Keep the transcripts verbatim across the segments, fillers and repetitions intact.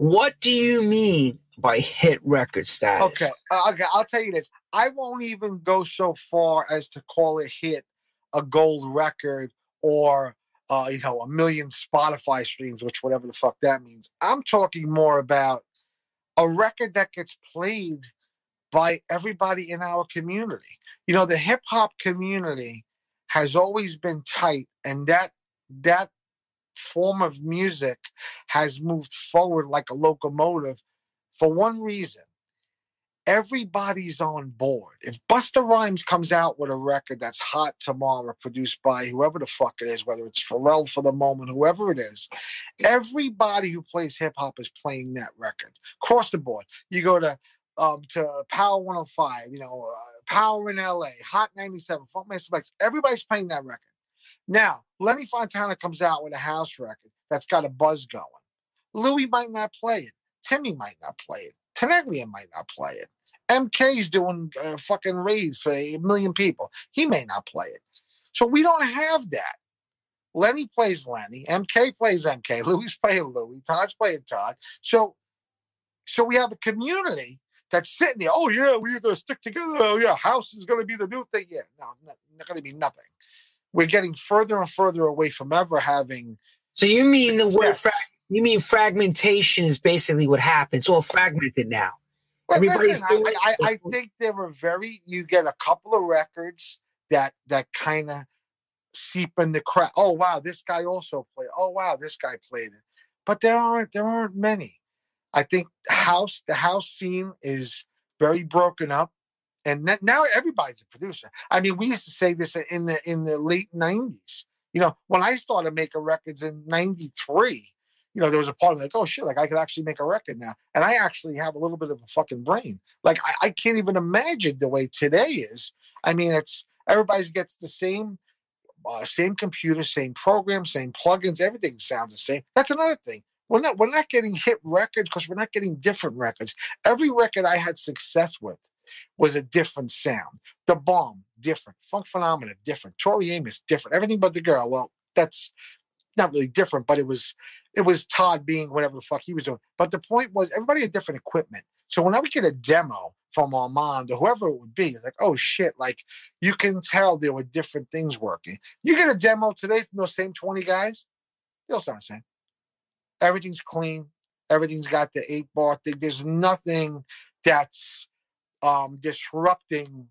What do you mean by hit record status? Okay, uh, okay, I'll tell you this. I won't even go so far as to call it hit a gold record or uh, you know, a million Spotify streams, which whatever the fuck that means. I'm talking more about a record that gets played by everybody in our community. You know, the hip hop community has always been tight, and that that form of music has moved forward like a locomotive for one reason. Everybody's on board. If Busta Rhymes comes out with a record that's hot tomorrow, produced by whoever the fuck it is, whether it's Pharrell for the moment, whoever it is, everybody who plays hip-hop is playing that record. Across the board. You go to um, to Power one oh five, you know, uh, Power in L A, Hot ninety-seven, Funkmaster Flex. Everybody's playing that record. Now, Lenny Fontana comes out with a house record that's got a buzz going. Louis might not play it. Timmy might not play it. Tenaglia might not play it. M K's doing uh, fucking raves for a million people. He may not play it. So we don't have that. Lenny plays Lenny. M K plays M K. Louis playing Louis. Todd's playing Todd. So, so we have a community that's sitting there. Oh, yeah, we're going to stick together. Oh, yeah, house is going to be the new thing. Yeah, no, not, not going to be nothing. We're getting further and further away from ever having. So you mean success. The word fra- you mean fragmentation is basically what happens. It's all fragmented now. Well, everybody's listen, doing I, I, I think there were very you get a couple of records that that kind of seep in the crowd. Oh wow, this guy also played. Oh wow, this guy played it. But there aren't there aren't many. I think house the house scene is very broken up. And now everybody's a producer. I mean, we used to say this in the in the late nineties. You know, when I started making records in ninety-three, you know, there was a part of me like, oh, shit, like I could actually make a record now. And I actually have a little bit of a fucking brain. Like I, I can't even imagine the way today is. I mean, it's everybody gets the same, uh, same computer, same program, same plugins. Everything sounds the same. That's another thing. We're not we're not getting hit records because we're not getting different records. Every record I had success with was a different sound. The Bomb, different. Funk Phenomena, different. Tori Amos, different. Everything But the Girl. Well, that's not really different, but it was it was Todd being whatever the fuck he was doing. But the point was everybody had different equipment. So whenever we get a demo from Armand or whoever it would be, it's like, oh shit, like you can tell there were different things working. You get a demo today from those same twenty guys, they all sound the same. Everything's clean. Everything's got the eight bar thing. There's nothing that's Um, disrupting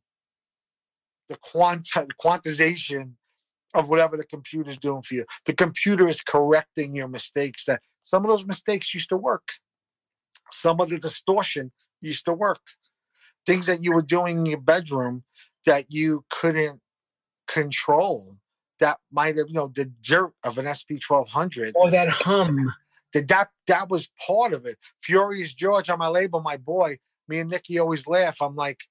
the quanta- quantization of whatever the computer's doing for you. The computer is correcting your mistakes. That some of those mistakes used to work. Some of the distortion used to work. Things that you were doing in your bedroom that you couldn't control. That might have, you know, the jerk of an S P twelve hundred. Or that hum. That, that, that was part of it. Furious George on my label, my boy, me and Nicky always laugh. I'm like,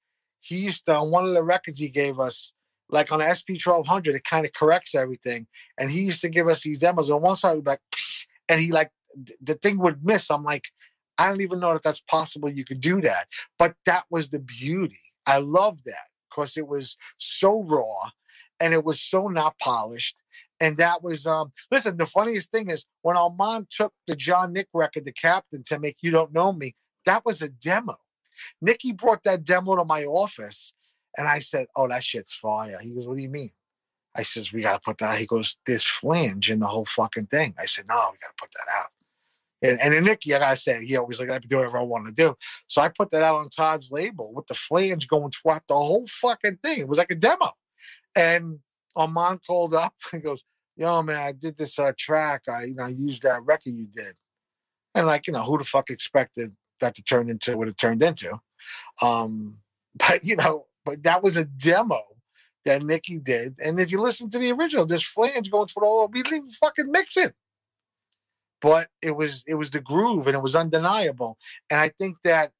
he used to, on one of the records he gave us, like on the S P twelve hundred, it kind of corrects everything. And he used to give us these demos. On one side, we'd be like, and he like, the thing would miss. I'm like, I don't even know that that's possible. You could do that. But that was the beauty. I loved that because it was so raw and it was so not polished. And that was, um, listen, the funniest thing is when Armand took the John Nick record, The Captain, to make You Don't Know Me, that was a demo. Nicky brought that demo to my office, and I said, oh, that shit's fire. He goes, what do you mean? I says, we got to put that out. He goes, there's flange in the whole fucking thing. I said, no, we got to put that out. And, and then Nicky, I got to say, he always like, I can do whatever I want to do. So I put that out on Todd's label with the flange going throughout the whole fucking thing. It was like a demo. And Armand called up and goes, yo, man, I did this uh, track. I, you know, I used that record you did. And like, you know, who the fuck expected that to turn into what it turned into. Um, but, you know, but that was a demo that Nicky did. And if you listen to the original, there's flange going through it all. We didn't even fucking mix it. But it was it was the groove, and it was undeniable. And I think that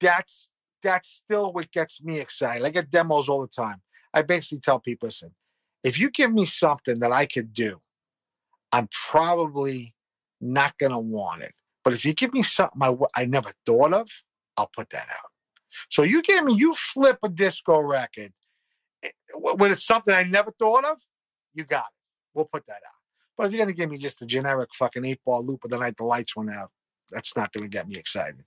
that's, that's still what gets me excited. I get demos all the time. I basically tell people, listen, if you give me something that I could do, I'm probably not going to want it. But if you give me something I, I never thought of, I'll put that out. So you gave me, you flip a disco record when it's something I never thought of, you got it. We'll put that out. But if you're going to give me just a generic fucking eight-ball loop, but the night the lights went out, that's not going to get me excited.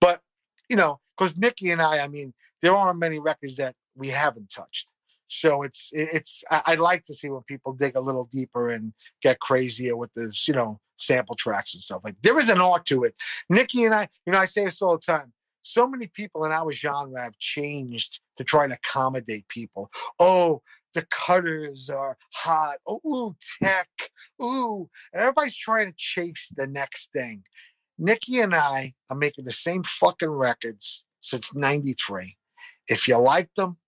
But, you know, because Nikki and I, I mean, there aren't many records that we haven't touched. So it's, it's, I, I like to see when people dig a little deeper and get crazier with this, you know, sample tracks and stuff. Like, there is an art to it. Nikki and I, you know, I say this all the time. So many people in our genre have changed to try and accommodate people. Oh, the cutters are hot. Oh, ooh, tech. Ooh. And everybody's trying to chase the next thing. Nikki and I are making the same fucking records since ninety-three. If you like them,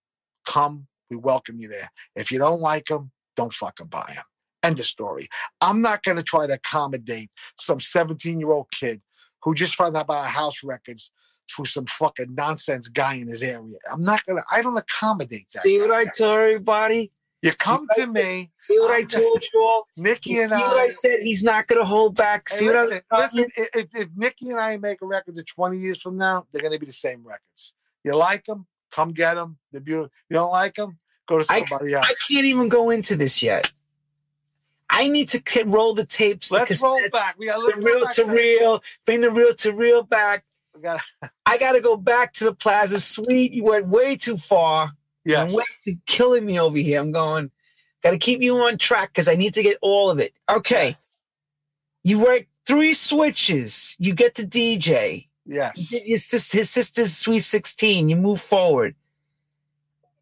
come. We welcome you there. If you don't like them, don't fucking buy them. End of story. I'm not going to try to accommodate some seventeen-year-old kid who just found out about our house records through some fucking nonsense guy in his area. I'm not gonna. I don't accommodate that. See what guy. I tell everybody. You come see to me. See what I'm I told you all. Nikki you and see I. See what I said. He's not gonna hold back. See what listen, I was listen. If, if Nikki and I make a record that twenty years from now, they're gonna be the same records. You like them, come get them. They're beautiful. You don't like them, go to somebody I, else. I can't even go into this yet. I need to roll the tapes. Let's the roll back. We got the real back to real. Bring the real to real back. Gotta, I got to go back to the Plaza Suite. You went way too far. Yes. You're way too killing me over here. I'm going, got to keep you on track because I need to get all of it. Okay. Yes. You work three switches. You get the D J. Yes. You his, sister, his sister's Sweet sixteen. You move forward.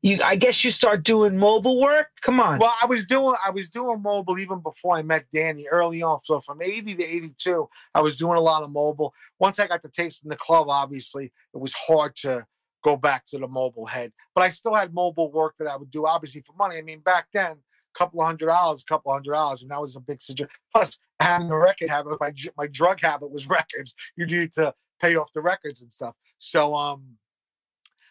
You, I guess you start doing mobile work. Come on. Well, I was doing I was doing mobile even before I met Danny early on. So from eighty to eighty-two, I was doing a lot of mobile. Once I got the taste in the club, obviously, it was hard to go back to the mobile head. But I still had mobile work that I would do, obviously, for money. I mean, back then, a couple of hundred dollars, a couple of hundred dollars, and that was a big situation. Plus, having a record habit, my, my drug habit was records. You needed to pay off the records and stuff. So, um...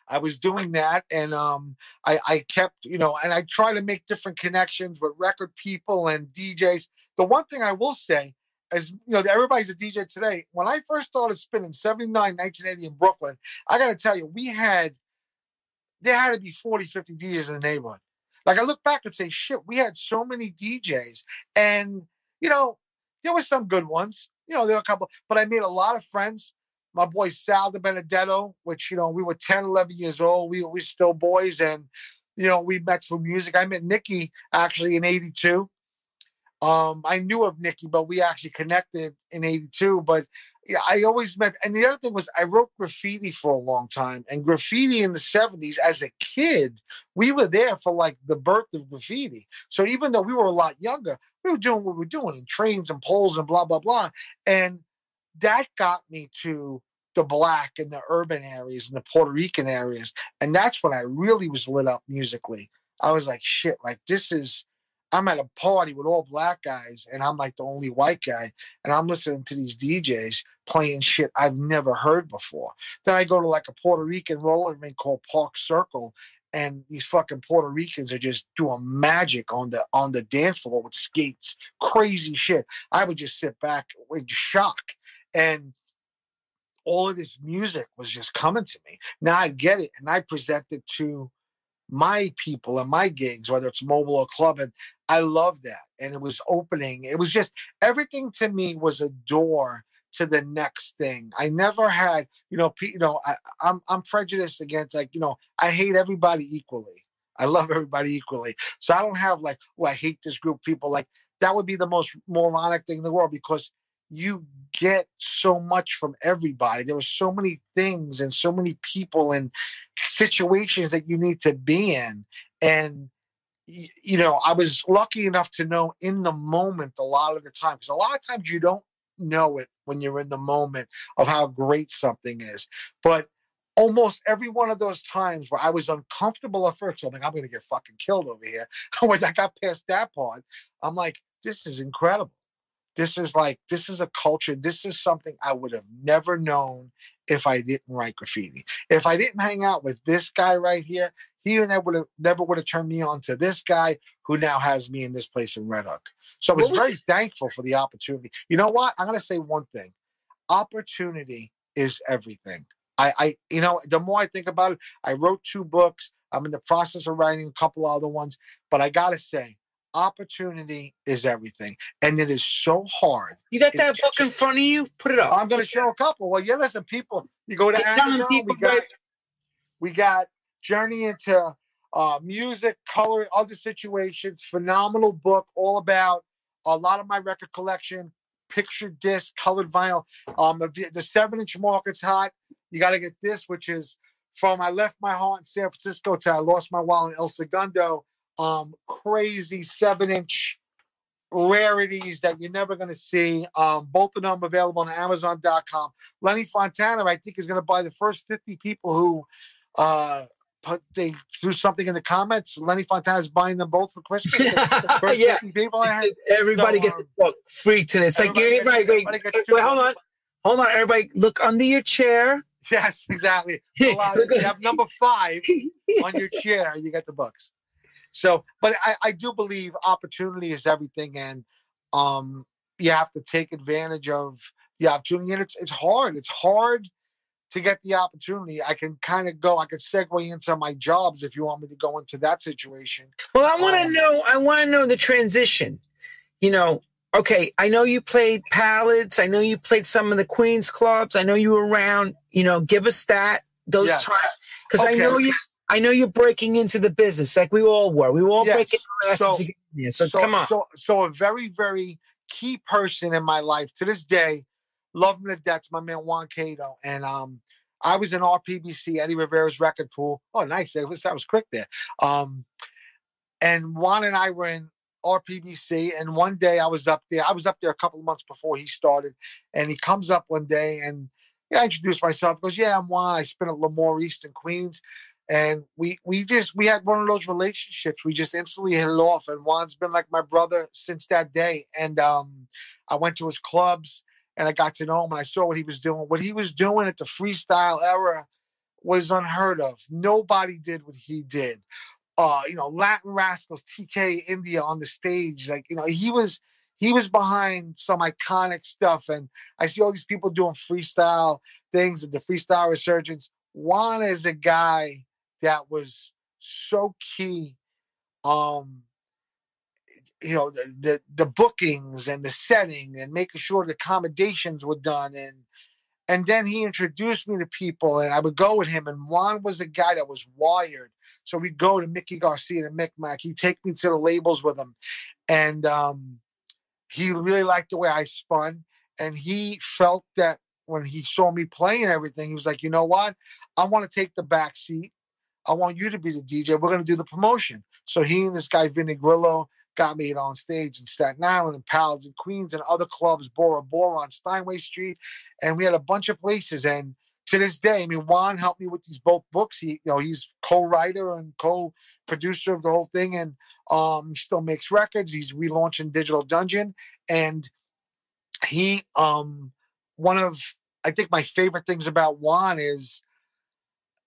I was doing that, and um, I, I kept, you know, and I try to make different connections with record people and D Js. The one thing I will say is, you know, everybody's a D J today. When I first started spinning seventy-nine, nineteen eighty in Brooklyn, I got to tell you, we had, there had to be forty, fifty D Js in the neighborhood. Like, I look back and say, shit, we had so many D Js. And, you know, there were some good ones. You know, there were a couple, but I made a lot of friends. My boy Sal De Benedetto, which, you know, we were ten, eleven years old. We were still boys. And, you know, we met for music. I met Nikki actually in eighty-two. Um, I knew of Nikki, but we actually connected in eighty-two. But yeah, I always met. And the other thing was, I wrote graffiti for a long time. And graffiti in the seventies, as a kid, we were there for like the birth of graffiti. So even though we were a lot younger, we were doing what we were doing in trains and poles and blah, blah, blah. And that got me to the black and the urban areas and the Puerto Rican areas. And that's when I really was lit up musically. I was like, shit, like this is, I'm at a party with all black guys and I'm like the only white guy. And I'm listening to these D Js playing shit I've never heard before. Then I go to like a Puerto Rican roller rink called Park Circle. And these fucking Puerto Ricans are just doing magic on the on the dance floor with skates, crazy shit. I would just sit back in shock. And all of this music was just coming to me. Now I get it. And I present it to my people and my gigs, whether it's mobile or club. And I love that. And it was opening. It was just everything to me was a door to the next thing. I never had, you know, you know, I, I'm, I'm prejudiced against, like, you know, I hate everybody equally. I love everybody equally. So I don't have like, oh, I hate this group of people. Like, that would be the most moronic thing in the world, because you get so much from everybody. There were so many things and so many people and situations that you need to be in. And, you know, I was lucky enough to know in the moment a lot of the time, because a lot of times you don't know it when you're in the moment of how great something is. But almost every one of those times where I was uncomfortable at first, I'm like, I'm going to get fucking killed over here. When I got past that part, I'm like, this is incredible. This is like, this is a culture. This is something I would have never known if I didn't write graffiti. If I didn't hang out with this guy right here, he and I would have never would have turned me on to this guy who now has me in this place in Red Hook. So I was very thankful for the opportunity. You know what? I'm going to say one thing. Opportunity is everything. I, I, you know, the more I think about it, I wrote two books. I'm in the process of writing a couple other ones, but I got to say, opportunity is everything, and it is so hard. You got that it's book in front of you? Put it up. I'm going to show a couple. Well, yeah, listen, people, you go to Amazon, we got, we got Journey into uh, Music, Color, Other Situations, phenomenal book, all about a lot of my record collection, picture disc, colored vinyl. Um, the seven-inch market's hot. You got to get this, which is from I Left My Heart in San Francisco to I Lost My Wallet in El Segundo. Um, crazy seven-inch rarities that you're never going to see. Um, both of them available on Amazon dot com. Lenny Fontana, I think, is going to buy the first fifty people who uh, put they threw something in the comments. Lenny Fontana's buying them both for Christmas. The first yeah, fifty people I had. Everybody so, gets um, a book free today. It's like you right. Wait, wait, wait hold on, hold on, everybody, look under your chair. Yes, exactly. You have number five on your chair. You got the books. So, but I, I do believe opportunity is everything, and um, you have to take advantage of the opportunity. And it's it's hard. It's hard to get the opportunity. I can kind of go. I could segue into my jobs if you want me to go into that situation. Well, I want to um, know. I want to know the transition. You know, okay. I know you played Pallets. I know you played some of the Queens clubs. I know you were around. You know, give us that those yes. times because okay. I know you. I know you're breaking into the business like we all were. We were all yes. breaking our asses so, so, so come on. So, so a very, very key person in my life to this day, love him to death, my man Juan Cato. And um, I was in R P B C, Eddie Rivera's record pool. Oh, nice. That was, that was quick there. Um, and Juan and I were in R P B C. And one day I was up there. I was up there a couple of months before he started. And he comes up one day and yeah, I introduced myself. He goes, yeah, I'm Juan. I spin at Lemoore East in Queens. And we we just we had one of those relationships. We just instantly hit it off. And Juan's been like my brother since that day. And um, I went to his clubs and I got to know him and I saw what he was doing. What he was doing at the freestyle era was unheard of. Nobody did what he did. Uh, you know, Latin Rascals, T K India on the stage. Like, you know, he was he was behind some iconic stuff. And I see all these people doing freestyle things and the freestyle resurgence. Juan is a guy that was so key, um, you know, the, the the bookings and the setting and making sure the accommodations were done. And and then he introduced me to people and I would go with him. And Juan was a guy that was wired. So we'd go to Mickey Garcia and Mick Mac. He'd take me to the labels with him. And um, he really liked the way I spun. And he felt that when he saw me playing everything, he was like, you know what? I want to take the back seat. I want you to be the D J. We're going to do the promotion. So he and this guy, Vinny Grillo, got me on stage in Staten Island and Palace and Queens and other clubs, Bora Bora on Steinway Street. And we had a bunch of places. And to this day, I mean, Juan helped me with these both books. He, you know, he's co-writer and co-producer of the whole thing. And um, he still makes records. He's relaunching Digital Dungeon. And he, um, one of, I think my favorite things about Juan is,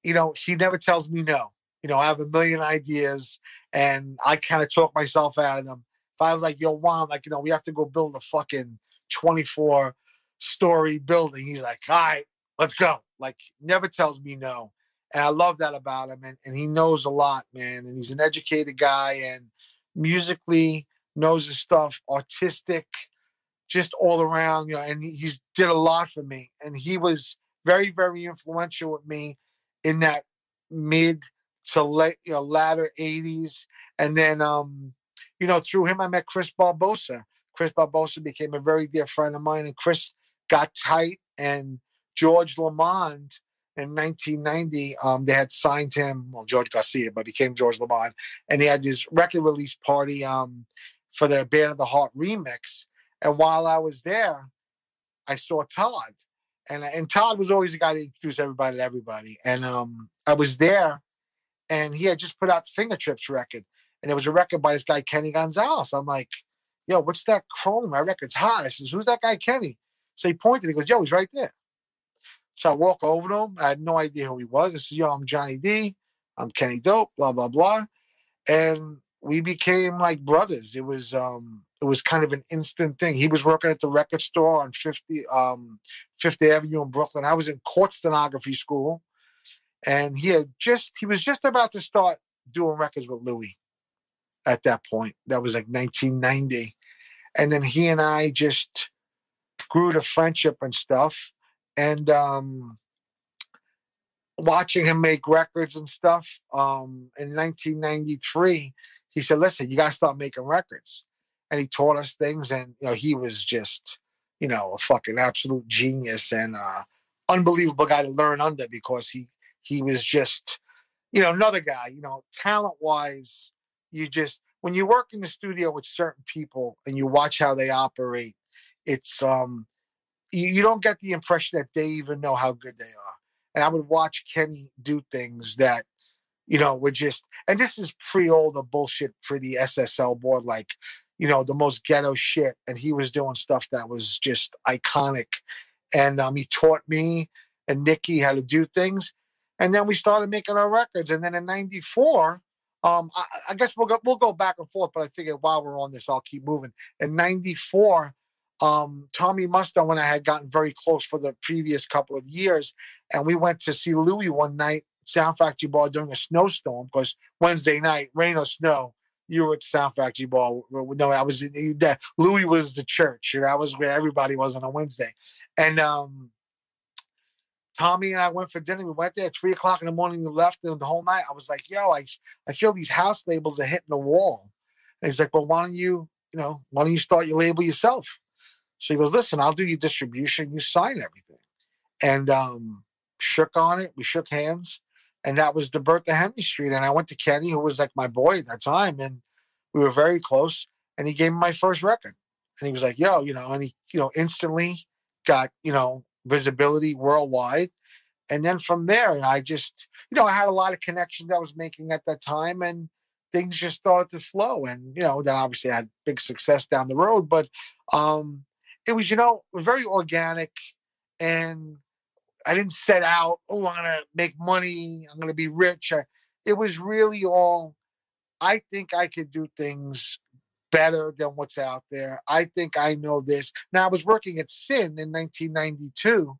you know, he never tells me no. You know, I have a million ideas and I kind of talk myself out of them. If I was like, yo, Juan, like, you know, we have to go build a fucking twenty-four story building. He's like, all right, let's go. Like, never tells me no. And I love that about him. And, and he knows a lot, man. And he's an educated guy and musically knows his stuff, artistic, just all around, you know, and he, he's did a lot for me. And he was very, very influential with me in that mid to late, you know, latter eighties. And then, um, you know, through him, I met Chris Barbosa. Chris Barbosa became a very dear friend of mine. And Chris got tight. And George Lamond in nineteen ninety, um, they had signed him, well, George Garcia, but became George Lamond. And he had this record release party um, for the Band of the Heart remix. And while I was there, I saw Todd. And, and Todd was always the guy to introduce everybody to everybody. And um, I was there, and he had just put out the Fingertips record. And it was a record by this guy, Kenny Gonzalez. I'm like, yo, what's that chrome? My record's hot. I says, who's that guy, Kenny? So he pointed. He goes, yo, he's right there. So I walk over to him. I had no idea who he was. I said, yo, I'm Johnny D. I'm Kenny Dope, blah, blah, blah. And we became like brothers. It was... um. It was kind of an instant thing. He was working at the record store on fifty, um, Fifth Avenue in Brooklyn. I was in court stenography school, and he had just—he was just about to start doing records with Louis. at that point. That was like nineteen ninety. And then he and I just grew to friendship and stuff. And um, watching him make records and stuff, um, in nineteen ninety-three, he said, listen, you got to start making records. And he taught us things. And, you know, he was just, you know, a fucking absolute genius and uh, unbelievable guy to learn under, because he, he was just, you know, another guy, you know, talent-wise, you just, when you work in the studio with certain people and you watch how they operate, it's, um, you, you don't get the impression that they even know how good they are. And I would watch Kenny do things that, you know, were just, and this is pre all the bullshit for the S S L board, like, you know, the most ghetto shit. And he was doing stuff that was just iconic. And um, he taught me and Nikki how to do things. And then we started making our records. And then in ninety-four, um, I, I guess we'll go, we'll go back and forth, but I figured while we're on this, I'll keep moving. In ninety-four, um, Tommy Musto and I had gotten very close for the previous couple of years. And we went to see Louis one night, Sound Factory Bar, during a snowstorm, because Wednesday night, rain or snow, you were at Sound Factory Bar. No, I was in that. Louis was the church. You know, that was where everybody was on a Wednesday. And, um, Tommy and I went for dinner. We went there at three o'clock in the morning. We left, and the whole night I was like, yo, I, I feel these house labels are hitting the wall. And he's like, well, why don't you, you know, why don't you start your label yourself? So he goes, listen, I'll do your distribution. You sign everything. And, um, shook on it. We shook hands. And that was the birth of Henry Street. And I went to Kenny, who was like my boy at that time. And we were very close. And he gave me my first record. And he was like, yo, you know, and he, you know, instantly got, you know, visibility worldwide. And then from there, and I just, you know, I had a lot of connections that I was making at that time, and things just started to flow. And, you know, then obviously I had big success down the road, but um, it was, you know, very organic. And I didn't set out, oh, I'm going to make money, I'm going to be rich. I, it was really all, I think I could do things better than what's out there. I think I know this. Now, I was working at Sin in nineteen ninety-two,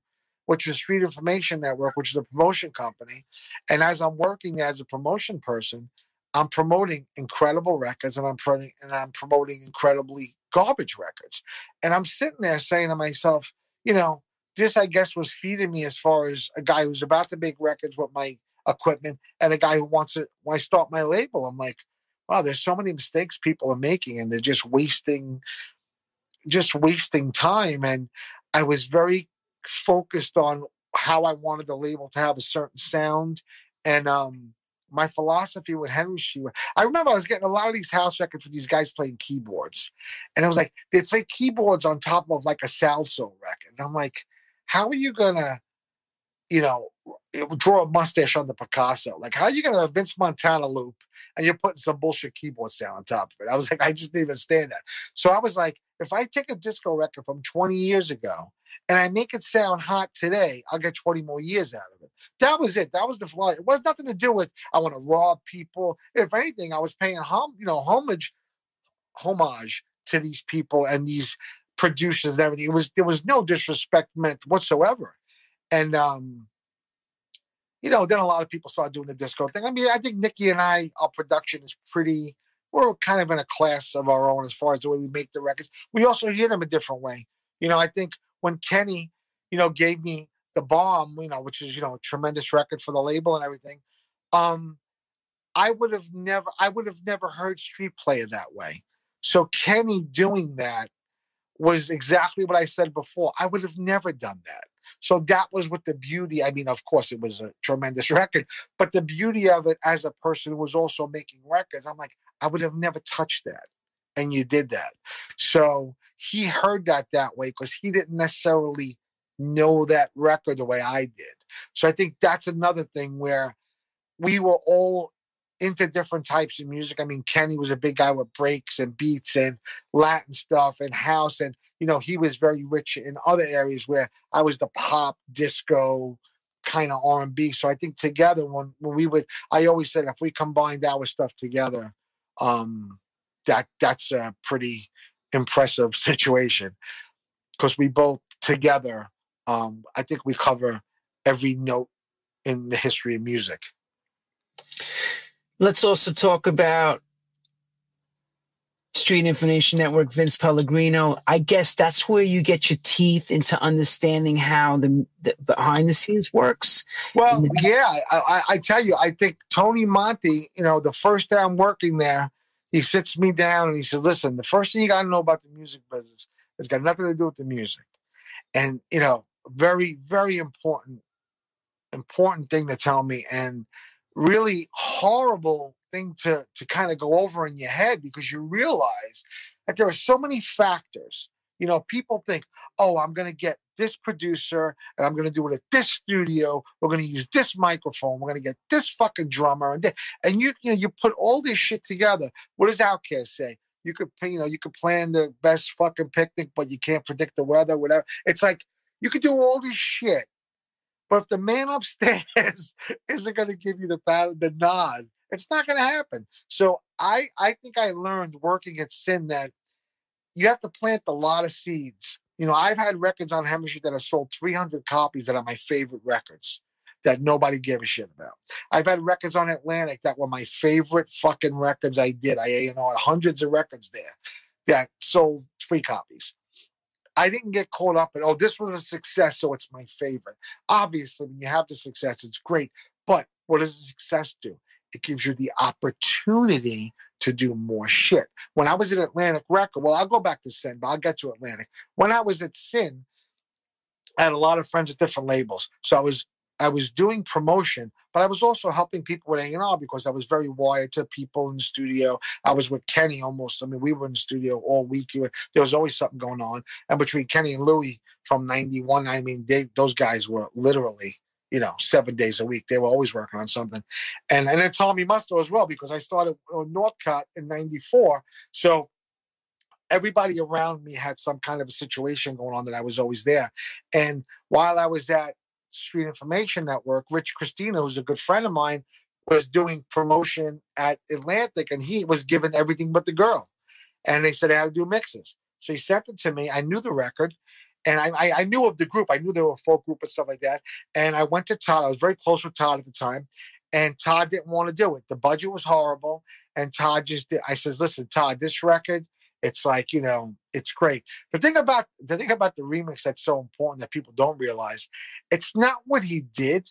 which was Street Information Network, which is a promotion company. And as I'm working as a promotion person, I'm promoting incredible records, and I'm promoting, and I'm promoting incredibly garbage records. And I'm sitting there saying to myself, you know, this, I guess, was feeding me as far as a guy who's about to make records with my equipment and a guy who wants to, when I start my label, I'm like, wow, there's so many mistakes people are making, and they're just wasting, just wasting time. And I was very focused on how I wanted the label to have a certain sound. And um, my philosophy with Henry Street, I remember I was getting a lot of these house records with these guys playing keyboards. And I was like, they play keyboards on top of like a salsa record. And I'm like, how are you going to, you know, draw a mustache on the Picasso? Like, how are you going to Vince Montana loop and you're putting some bullshit keyboard sound on top of it? I was like, I just didn't even stand that. So I was like, if I take a disco record from twenty years ago and I make it sound hot today, I'll get twenty more years out of it. That was it. That was the flaw. It was nothing to do with, I want to rob people. If anything, I was paying hom- you know, homage, homage to these people and these producers and everything. It was, there was no disrespect meant whatsoever. And, um, you know, then a lot of people started doing the disco thing. I mean, I think Nikki and I, our production is pretty, we're kind of in a class of our own as far as the way we make the records. We also hear them a different way. You know, I think when Kenny, you know, gave me The Bomb, you know, which is, you know, a tremendous record for the label and everything. Um, I would have never, I would have never heard Street Player that way. So Kenny doing that was exactly what I said before. I would have never done that. So that was what the beauty, I mean, of course it was a tremendous record, but the beauty of it as a person who was also making records, I'm like, I would have never touched that. And you did that. So he heard that that way because he didn't necessarily know that record the way I did. So I think that's another thing where we were all into different types of music. I mean, Kenny was a big guy with breaks and beats and Latin stuff and house, and you know, he was very rich in other areas where I was the pop, disco, kind of R and B. So I think together, when, when we would, I always said, if we combined our stuff together, um, that that's a pretty impressive situation. Because we both together, um, I think we cover every note in the history of music. Let's also talk about Street Information Network, Vince Pellegrino. I guess that's where you get your teeth into understanding how the, the behind the scenes works. Well, the- yeah, I, I tell you, I think Tony Monte, you know, the first day I'm working there, he sits me down and he says, listen, the first thing you got to know about the music business, it's got nothing to do with the music. And, you know, very, very important, important thing to tell me, and really horrible thing to, to kind of go over in your head, because you realize that there are so many factors. You know, people think, oh, I'm going to get this producer and I'm going to do it at this studio. We're going to use this microphone. We're going to get this fucking drummer. And, and you, you know, you put all this shit together. What does Outkast say? You could, you know, you could plan the best fucking picnic, but you can't predict the weather, whatever. It's like, you could do all this shit, but if the man upstairs isn't going to give you the pat- the nod, it's not going to happen. So I, I think I learned working at Sin that you have to plant a lot of seeds. You know, I've had records on Henry Street that have sold three hundred copies that are my favorite records that nobody gave a shit about. I've had records on Atlantic that were my favorite fucking records I did. I, you know, had hundreds of records there that sold three copies. I didn't get caught up in, oh, this was a success, so it's my favorite. Obviously, when you have the success, it's great. But what does the success do? It gives you the opportunity to do more shit. When I was at Atlantic Records, well, I'll go back to Sin, but I'll get to Atlantic. When I was at Sin, I had a lot of friends at different labels. So I was I was doing promotion, but I was also helping people with A and R because I was very wired to people in the studio. I was with Kenny almost. I mean, we were in the studio all week. There was always something going on. And between Kenny and Louis from ninety-one, I mean, they, those guys were literally, you know, seven days a week. They were always working on something. And, and then Tommy Musto as well, because I started on Northcott in ninety-four. So everybody around me had some kind of a situation going on that I was always there. And while I was at Street Information Network, Rich Christina, who's a good friend of mine, was doing promotion at Atlantic, and he was given everything but the girl. And they said I had to do mixes. So he sent it to me. I knew the record, and I, I, I knew of the group. I knew they were a folk group and stuff like that. And I went to Todd. I was very close with Todd at the time, and Todd didn't want to do it. The budget was horrible, and Todd just did. I says, listen, Todd, this record, it's like, you know, it's great. The thing about the thing about the remix that's so important that people don't realize, it's not what he did,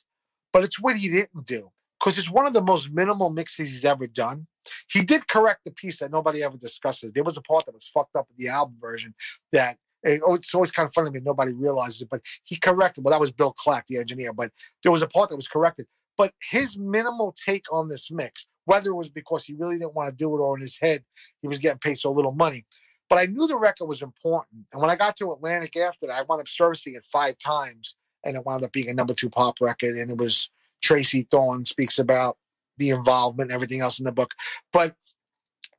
but it's what he didn't do, because it's one of the most minimal mixes he's ever done. He did correct the piece that nobody ever discusses. There was a part that was fucked up in the album version that it's always kind of funny to me. Nobody realizes it, but he corrected. Well, that was Bill Clack, the engineer, but there was a part that was corrected. But his minimal take on this mix, whether it was because he really didn't want to do it or in his head he was getting paid so little money. But I knew the record was important. And when I got to Atlantic after that, I wound up servicing it five times, and it wound up being a number two pop record. And it was Tracy Thorn speaks about the involvement and everything else in the book. But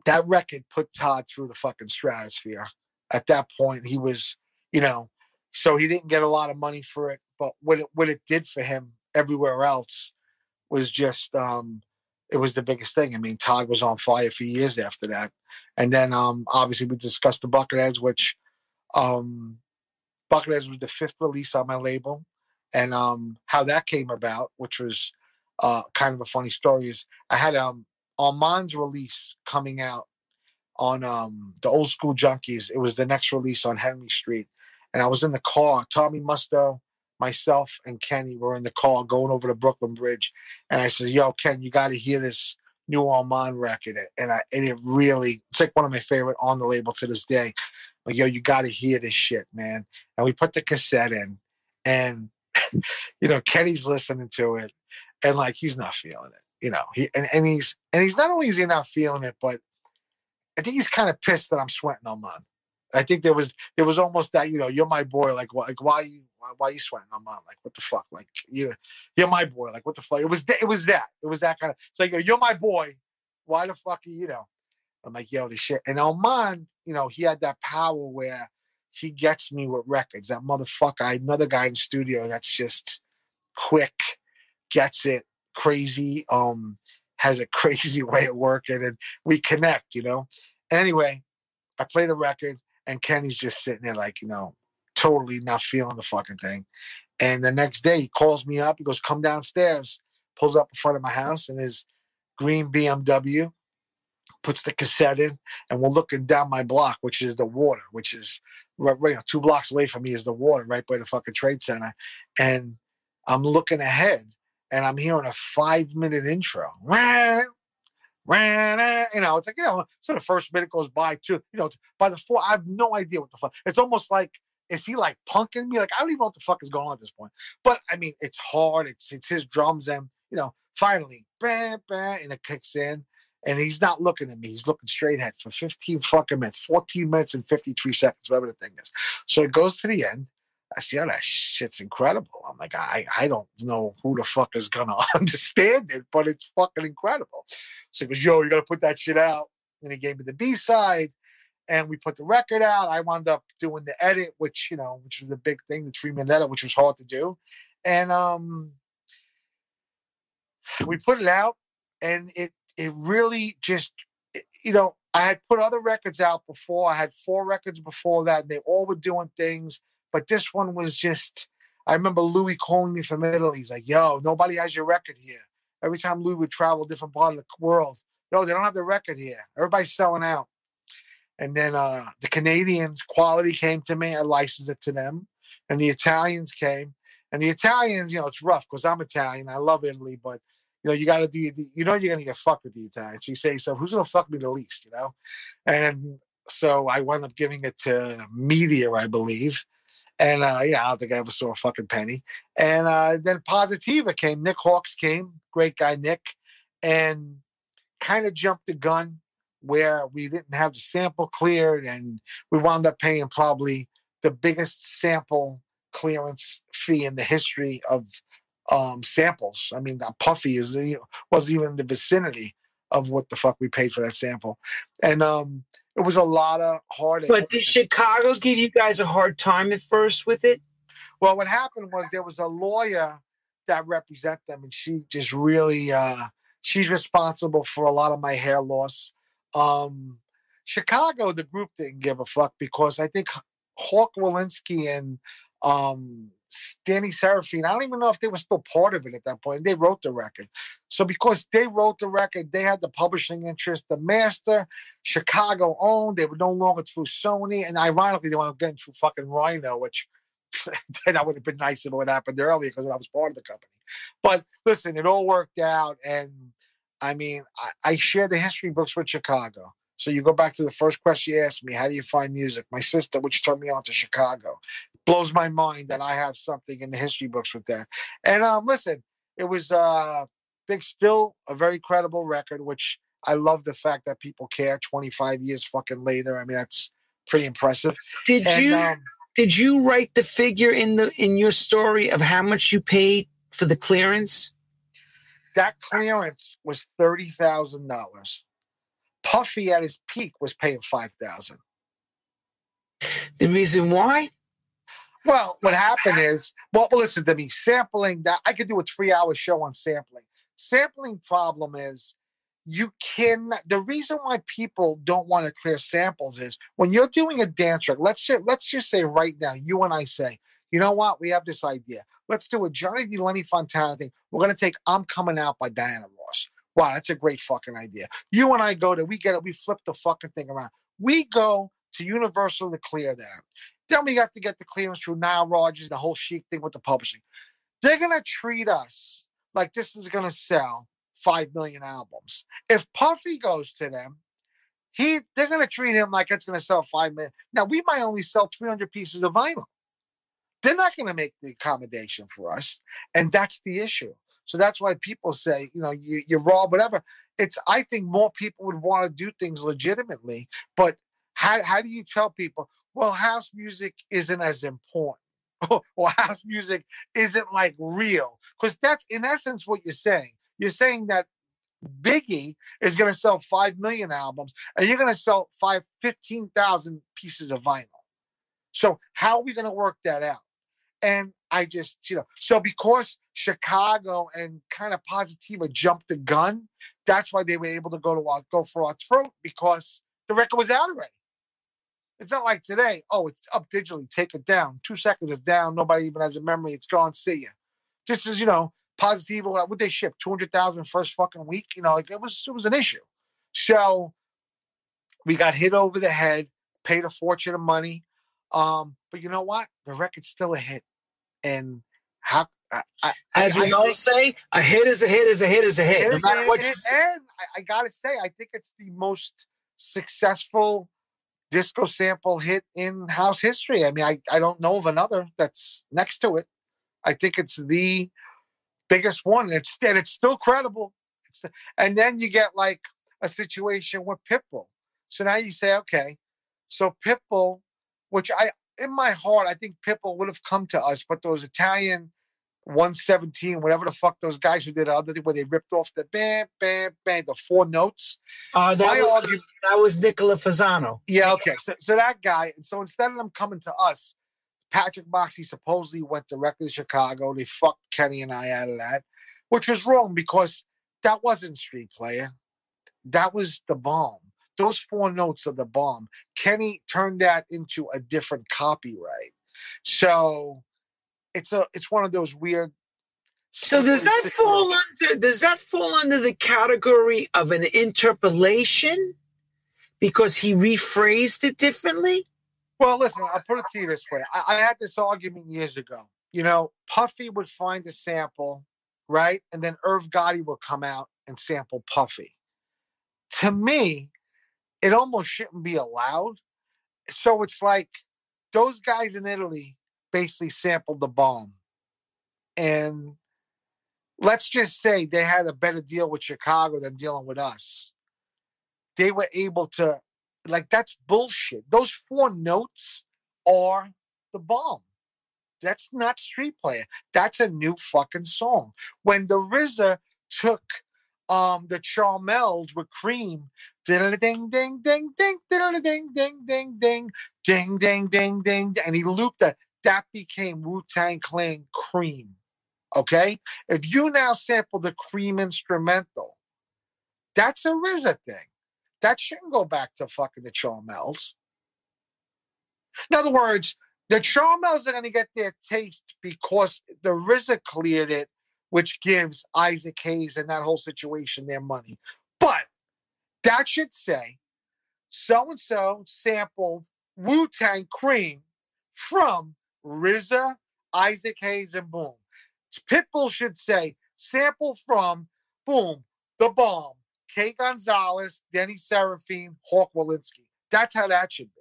that record put Todd through the fucking stratosphere. At that point, he was, you know, so he didn't get a lot of money for it. But what it, what it did for him everywhere else was just, um, it was the biggest thing. I mean, Todd was on fire for years after that. And then, um, obviously, we discussed the Bucketheads, which um, Bucketheads was the fifth release on my label. And um, how that came about, which was uh, kind of a funny story, is I had um, Armand's release coming out on um, the Old School Junkies. It was the next release on Henry Street. And I was in the car. Tommy Musto, myself, and Kenny were in the car going over the Brooklyn Bridge. And I said, yo, Ken, you got to hear this new Armand record. And I and it really, it's like one of my favorite on the label to this day. Like, yo, you got to hear this shit, man. And we put the cassette in, and, you know, Kenny's listening to it, and, like, he's not feeling it, you know. He and, and he's and he's not only is he not feeling it, but I think he's kind of pissed that I'm sweating Armand. I think there was there was almost that, you know, you're my boy, like, wh- like why you Why are you sweating? I'm on, like, what the fuck? Like, you, you're my boy. Like, what the fuck? It was, th- it was that. It was that kind of, it's like, you're my boy. Why the fuck are you, you know? I'm like, yo, this shit. And Armand, you know, he had that power where he gets me with records. That motherfucker, I, another guy in the studio that's just quick, gets it, crazy, um, has a crazy way of working, and we connect, you know? Anyway, I played a record, and Kenny's just sitting there like, you know, totally not feeling the fucking thing. And the next day he calls me up. He goes, come downstairs, pulls up in front of my house in his green B M W, puts the cassette in, and we're looking down my block, which is the water, which is right, right, you know, two blocks away from me is the water right by the fucking Trade Center. And I'm looking ahead and I'm hearing a five minute intro. You know, it's like, you know, so the first minute goes by too, you know, by the four, I have no idea what the fuck. It's almost like, is he like punking me? Like, I don't even know what the fuck is going on at this point. But I mean, it's hard. It's, it's his drums. And, you know, finally, bah, bah, and it kicks in. And he's not looking at me. He's looking straight ahead for fifteen fucking minutes, fourteen minutes and fifty-three seconds, whatever the thing is. So it goes to the end. I see, oh, that shit's incredible. I'm like, I, I don't know who the fuck is going to understand it, but it's fucking incredible. So he goes, yo, you got to put that shit out. And he gave me the B-side, and we put the record out. I wound up doing the edit, which, you know, which was the big thing, the three-minute edit, which was hard to do. And um, we put it out, and it, it really just, you know, I had put other records out before. I had four records before that, and they all were doing things. But this one was just, I remember Louis calling me from Italy. He's like, yo, nobody has your record here. Every time Louis would travel a different part of the world, yo, they don't have the record here. Everybody's selling out. And then uh, the Canadians, Quality came to me. I licensed it to them. And the Italians came. And the Italians, you know, it's rough because I'm Italian. I love Italy, but, you know, you got to do, you know, you're going to get fucked with the Italians. So you say to yourself, who's going to fuck me the least, you know? And so I wound up giving it to Media, I believe. And, uh, you know, I don't think I ever saw a fucking penny. And uh, then Positiva came. Nick Hawks came. Great guy, Nick. And kind of jumped the gun where we didn't have the sample cleared. And we wound up paying probably the biggest sample clearance fee in the history of um, samples. I mean, Puffy is the, wasn't even in the vicinity of what the fuck we paid for that sample. And, um... it was a lot of heartache. But did Chicago give you guys a hard time at first with it? Well, what happened was there was a lawyer that represented them, and she just really, uh, she's responsible for a lot of my hair loss. Um, Chicago, the group didn't give a fuck because I think Hawk Wolinski and um, Danny Serafine, I don't even know if they were still part of it at that point. They wrote the record. So because they wrote the record, they had the publishing interest, the master, Chicago owned. They were no longer through Sony. And ironically, they wound up getting through fucking Rhino, which that would have been nice if it would have happened earlier because I was part of the company. But listen, it all worked out. And I mean, I, I share the history books with Chicago. So you go back to the first question you asked me, how do you find music? My sister, which turned me on to Chicago. Blows my mind that I have something in the history books with that. And um, listen, it was uh, big, still a very credible record, which I love the fact that people care twenty-five years fucking later. I mean, that's pretty impressive. Did and, you um, did you write the figure in the in your story of how much you paid for the clearance? That clearance was thirty thousand dollars. Puffy at his peak was paying five thousand. The reason why? Well, what happened is, well, listen to me, sampling, that I could do a three-hour show on sampling. Sampling problem is you can, the reason why people don't want to clear samples is when you're doing a dance track, let's just, let's just say right now, you and I say, you know what, we have this idea. Let's do a Johnny D. Lenny Fontana thing. We're going to take I'm Coming Out by Diana Ross. Wow, that's a great fucking idea. You and I go to, we get it, we flip the fucking thing around. We go to Universal to clear that. Then we got to get the clearance through Nile Rodgers, the whole chic thing with the publishing. They're going to treat us like this is going to sell five million albums. If Puffy goes to them, he they're going to treat him like it's going to sell five million. Now, we might only sell three hundred pieces of vinyl. They're not going to make the accommodation for us, and that's the issue. So that's why people say, you know, you, you're raw, whatever. It's I think more people would want to do things legitimately, but how how do you tell people, well, house music isn't as important, or house music isn't like real? Because that's in essence what you're saying. You're saying that Biggie is going to sell five million albums and you're going to sell five, fifteen thousand pieces of vinyl. So how are we going to work that out? And I just, you know, so because Chicago and kind of Positiva jumped the gun, that's why they were able to go to our, go for our throat, because the record was out already. It's not like today, oh, it's up digitally, take it down. Two seconds is down, nobody even has a memory, it's gone, see ya. This is, you know, Positiva, what they ship, two hundred thousand first fucking week? You know, like it was it was an issue. So We got hit over the head, paid a fortune of money. Um, but you know what? The record's still a hit. And how, I, I, as we I, all say, a hit is a hit is a hit is a hit. No matter what you say. And I, I got to say, I think it's the most successful disco sample hit in house history. I mean, I, I don't know of another that's next to it. I think it's the biggest one. It's, and it's still credible. It's the, and then you get like a situation with Pitbull. So now you say, okay, so Pitbull, which I, in my heart, I think Pitbull would have come to us, but those Italian one seventeen, whatever the fuck those guys who did the other thing where they ripped off the bam, bam, bam, the four notes. Uh, that, was, argue, that was Nicola Fasano. Yeah, okay. So, so that guy, and so instead of them coming to us, Patrick Moxey supposedly went directly to Chicago. They fucked Kenny and I out of that, which was wrong because that wasn't Street Player. That was The Bomb. Those four notes of The Bomb. Kenny turned that into a different copyright. So it's a it's one of those weird. So does that fall under does that fall under the category of an interpolation because he rephrased it differently? Well, listen, I'll put it to you this way. I, I had this argument years ago. You know, Puffy would find a sample, right? And then Irv Gotti would come out and sample Puffy. To me, it almost shouldn't be allowed. So it's like those guys in Italy basically sampled The Bomb. And let's just say they had a better deal with Chicago than dealing with us. They were able to, like, that's bullshit. Those four notes are The Bomb. That's not Street Player. That's a new fucking song. When the R Z A took Um, the Charmels with Cream, ding ding ding ding ding ding ding ding ding ding ding ding ding ding, and he looped that. That became Wu-Tang Clan Cream. Okay, if you now sample the Cream instrumental, that's a R Z A thing. That shouldn't go back to fucking the Charmels. In other words, the Charmels are going to get their taste because the R Z A cleared it, which gives Isaac Hayes and that whole situation their money. But that should say so-and-so sampled Wu-Tang Cream from R Z A, Isaac Hayes, and Boom. Pitbull should say sample from Boom, The Bomb, Kay Gonzalez, Denny Seraphine, Hawk Wolinski. That's how that should be.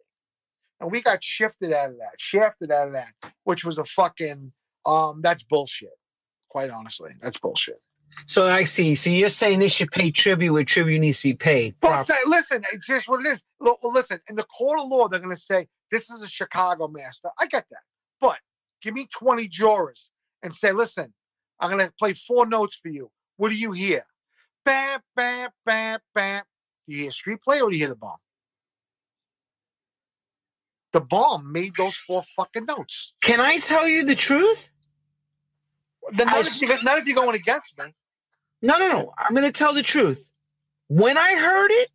And we got shifted out of that, shafted out of that, which was a fucking, um, that's bullshit. Quite honestly, that's bullshit. So I see. So you're saying they should pay tribute where tribute needs to be paid. But say, listen, it's just what it is. L- listen, in the court of law, they're going to say, this is a Chicago master. I get that. But give me twenty jurors and say, listen, I'm going to play four notes for you. What do you hear? Bam, bam, bam, bam. Do you hear Street Play or do you hear The Bomb? The Bomb made those four fucking notes. Can I tell you the truth? Then not, if you're, not if you're going against me. No, no, no. I'm going to tell the truth. When I heard it,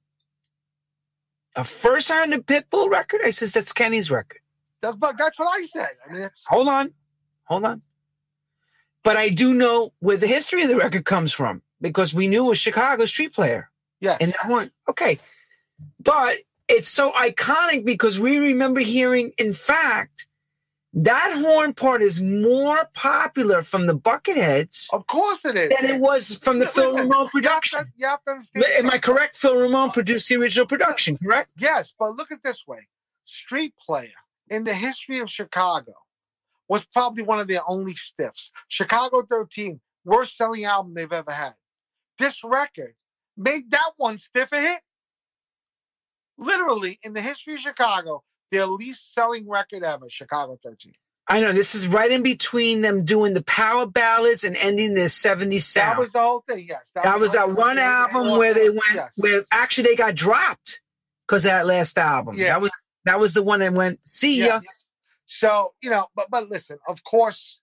the first I heard the Pitbull record, I says, that's Kenny's record. That's, that's what I said. I mean, it's... Hold on. Hold on. But I do know where the history of the record comes from because we knew it was Chicago Street Player. Yes. And that one, okay. But it's so iconic because we remember hearing, in fact, that horn part is more popular from the Bucketheads. Of course it is. Than it was from the Phil Ramone production. You have to, you have to Am I correct? Phil Ramone produced the original production, correct? Yes, but look at it this way. Street Player, in the history of Chicago, was probably one of their only stiffs. Chicago thirteen, worst selling album they've ever had. This record made that one stiff a hit. Literally, in the history of Chicago, their least selling record ever, Chicago thirteen. I know. This is right in between them doing the power ballads and ending their seventies sound. That was the whole thing, yes. That, that was, was that one album where they went, yes. where actually they got dropped because of that last album. Yeah. That was that was the one that went, see yes, ya. Yes. So, you know, but but listen, of course,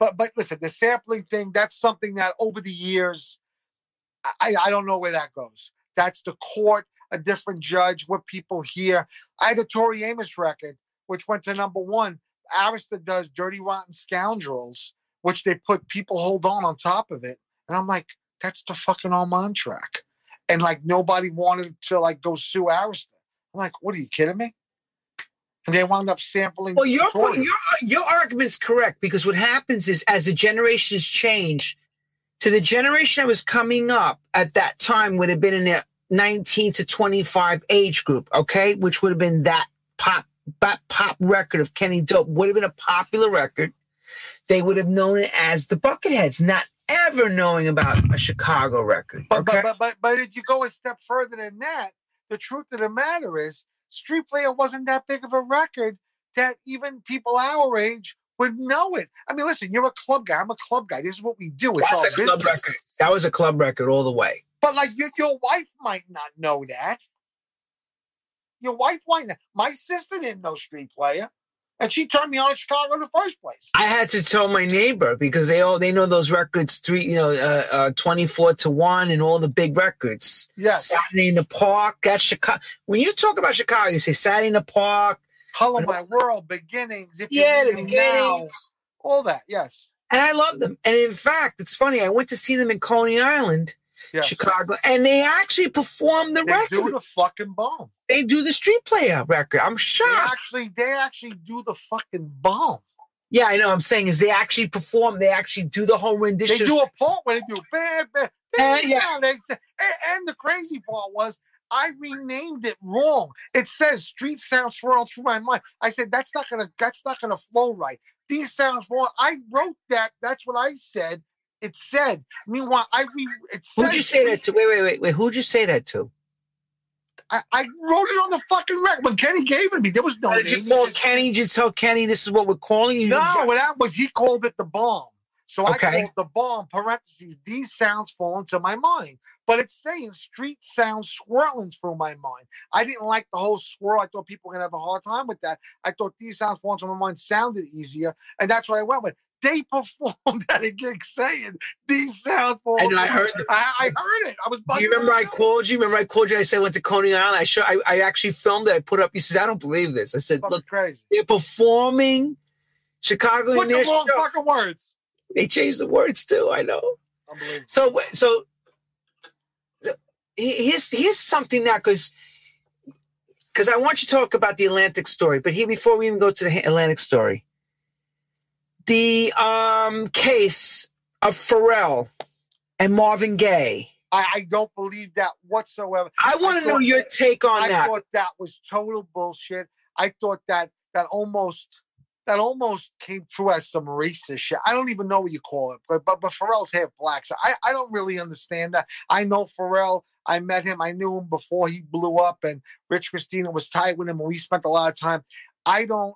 but but listen, the sampling thing, that's something that over the years, I, I don't know where that goes. That's the court. A different judge, what people hear. I had a Tori Amos record, which went to number one. Arista does Dirty Rotten Scoundrels, which they put People Hold On on top of it. And I'm like, that's the fucking Armand track. And like nobody wanted to like go sue Arista. I'm like, what, are you kidding me? And they wound up sampling. Well, your point, your your argument's correct, because what happens is, as the generations change, to the generation that was coming up at that time would have been in their nineteen to twenty-five age group, okay, which would have been that pop, that pop record of Kenny Dope would have been a popular record. They would have known it as the Bucketheads, not ever knowing about a Chicago record. But, okay? but, but, but, but if you go a step further than that, the truth of the matter is, Street Player wasn't that big of a record that even people our age would know it. I mean, listen, you're a club guy. I'm a club guy. This is what we do. It's all business. That's a club record. That was a club record all the way. But, like, your, your wife might not know that. Your wife might not. My sister didn't know Street Player. And she turned me on to Chicago in the first place. I had to tell my neighbor, because they all they know those records, three, you know, uh, uh, twenty-four to one and all the big records. Yes. Saturday in the Park. That's Chicago. When you talk about Chicago, you say Saturday in the Park. Color My World, Beginnings. If yeah, The Beginnings. Now, all that, yes. And I love them. And in fact, it's funny. I went to see them in Coney Island, yes. Chicago, and they actually performed the they record. They do the fucking bomb. They do the Street Player record. I'm shocked. They actually, they actually do the fucking bomb. Yeah, I know. I'm saying is they actually perform. They actually do the whole rendition. They do a part where they do bad, bad. And, yeah. they, and, and the crazy part was I renamed it wrong. It says "Street Sounds Swirl Through My Mind." I said that's not gonna that's not gonna flow right. These sounds wrong. I wrote that. That's what I said. It said. Meanwhile, I re. It said, who'd you say that to? Wait, wait, wait, wait. Who'd you say that to? I, I wrote it on the fucking record when Kenny gave it to me. There was no name. Did you call Kenny? Did you tell Kenny this is what we're calling you? No, what that was, he called it The Bomb. So okay. I called The Bomb, parentheses, these sounds fall into my mind. But it's saying street sounds swirling through my mind. I didn't like the whole swirl. I thought people were going to have a hard time with that. I thought these sounds falling into my mind sounded easier. And that's what I went with. They performed at a gig saying these sounds. And I heard them. I, I heard it. I was. You remember I called you? Remember I called you? I said I went to Coney Island. I show. I, I actually filmed it. I put it up. You said I don't believe this. I said look, crazy. They're performing Chicago. Look at long show. Fucking words. They changed the words too. I know. Unbelievable. So so here's here's something that because because I want you to talk about the Atlantic story, but here before we even go to the Atlantic story. The um, case of Pharrell and Marvin Gaye. I, I don't believe that whatsoever. I want to know your that, take on I that. I thought that was total bullshit. I thought that that almost that almost came through as some racist shit. I don't even know what you call it, but but, but Pharrell's half black, so I, I don't really understand that. I know Pharrell. I met him. I knew him before he blew up, and Rich Christina was tight with him, and we spent a lot of time. I don't.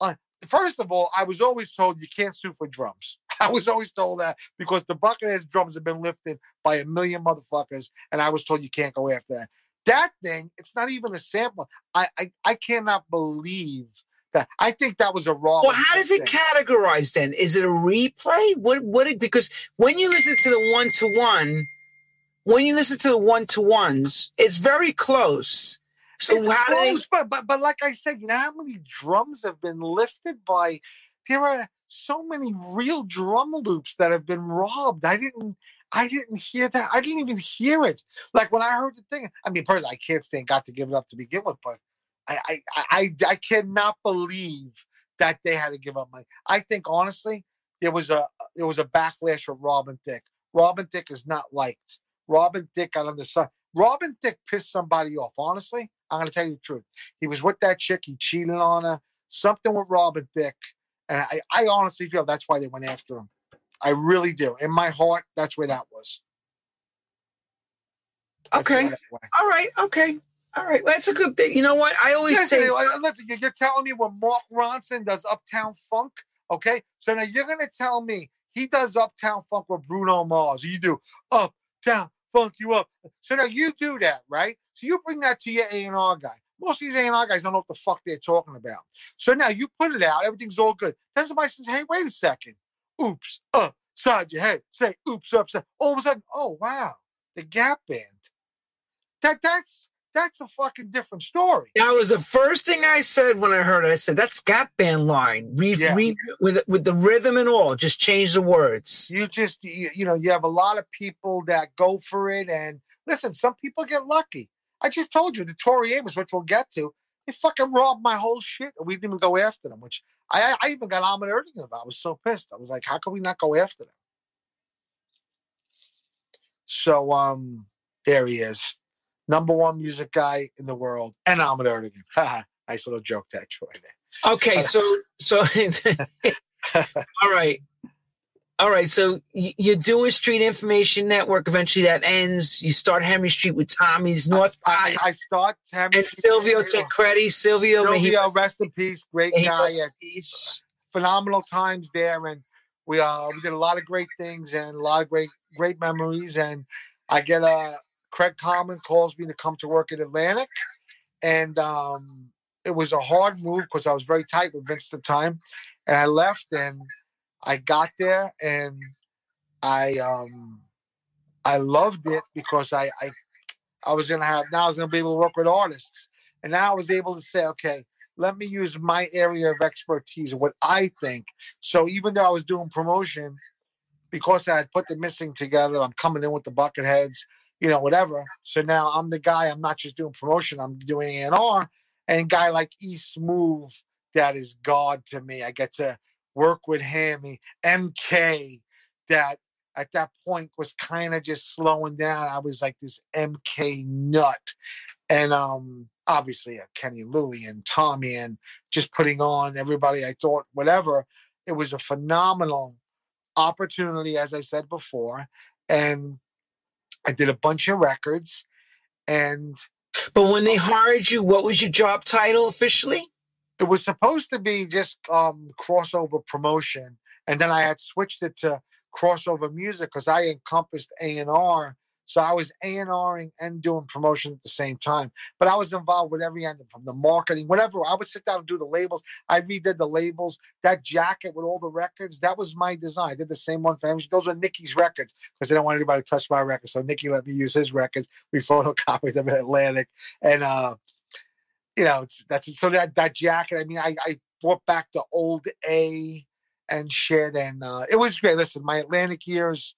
Uh, First of all, I was always told you can't sue for drums. I was always told that because the Bucketheads drums have been lifted by a million motherfuckers, and I was told you can't go after that. That thing, it's not even a sample. I I, I cannot believe that. I think that was a raw. Well, how does it categorize then? Is it a replay? What what it because when you listen to the one to one, when you listen to the one to ones, it's very close. So it's how close, they... but, but but like I said, you know how many drums have been lifted by? There are so many real drum loops that have been robbed. I didn't, I didn't hear that. I didn't even hear it. Like when I heard the thing, I mean, personally, I can't stand "Got to Give It Up" to begin with, but I, I, I, I cannot believe that they had to give up money. I think honestly, there was a there was a backlash from Robin Thicke. Robin Thicke is not liked. Robin Thicke got on the side. Robin Thicke pissed somebody off. Honestly, I'm going to tell you the truth. He was with that chick. He cheated on her. Something with Robin Thicke. And I, I honestly feel that's why they went after him. I really do. In my heart, that's where that was. Okay. That All right. Okay. All right. Well, that's a good thing. You know what? I always listen, say... Listen, you're telling me when Mark Ronson does Uptown Funk, okay? So now you're going to tell me he does Uptown Funk with Bruno Mars. You do Uptown Funk you up. So now you do that, right? So you bring that to your A and R guy. Most of these A and R guys don't know what the fuck they're talking about. So now you put it out. Everything's all good. Then somebody says, hey, wait a second. Oops, upside your head. Say, oops, upside. All of a sudden, oh, wow. The Gap Band. That That's that's a fucking different story. That was the first thing I said when I heard it. I said, that's Gap Band line. Read, yeah. read with, with the rhythm and all. Just change the words. You just, you, you know, you have a lot of people that go for it. And listen, some people get lucky. I just told you, the Tori Amos, which we'll get to, they fucking robbed my whole shit. We didn't even go after them, which I, I even got Ahmet Ertegun about. I was so pissed. I was like, how can we not go after them? So um, there he is. Number one music guy in the world. And Ahmet Ertegun. Haha. Nice little joke that Troy there. Okay, so so all right. All right, so you're doing Street Information Network. Eventually, that ends. You start Henry Street with Tommy's North. I, I, I start Henry and Street. Silvio Tancredi. Silvio, Silvio rest in peace. Great guy. Peace. Phenomenal times there, and we uh we did a lot of great things and a lot of great great memories. And I get uh Craig Common calls me to come to work at Atlantic, and um it was a hard move because I was very tight with Vince at the time, and I left and. I got there and I um, I loved it because I I, I was gonna have now I was gonna be able to work with artists, and now I was able to say, okay, let me use my area of expertise, what I think. So even though I was doing promotion, because I had put the missing together, I'm coming in with the Bucketheads, you know, whatever. So now I'm the guy. I'm not just doing promotion. I'm doing A and R, and guy like E Smooth, that is God to me. I get to work with him, M K, that at that point was kind of just slowing down. I was like this M K nut. And um, obviously uh, Kenny, Louis, and Tommy, and just putting on everybody I thought, whatever. It was a phenomenal opportunity, as I said before. And I did a bunch of records. And But when they hired you, what was your job title officially? It was supposed to be just um, crossover promotion, and then I had switched it to crossover music because I encompassed A and R, so I was A and R-ing and doing promotion at the same time. But I was involved with every end, from the marketing, whatever. I would sit down and do the labels. I redid the labels. That jacket with all the records, that was my design. I did the same one for him. Those were Nicky's records because I didn't want anybody to touch my records, so Nicky let me use his records. We photocopied them in Atlantic, and uh, you know, it's, that's so that that jacket. I mean, I, I brought back the old A and shit, and uh, it was great. Listen, my Atlantic years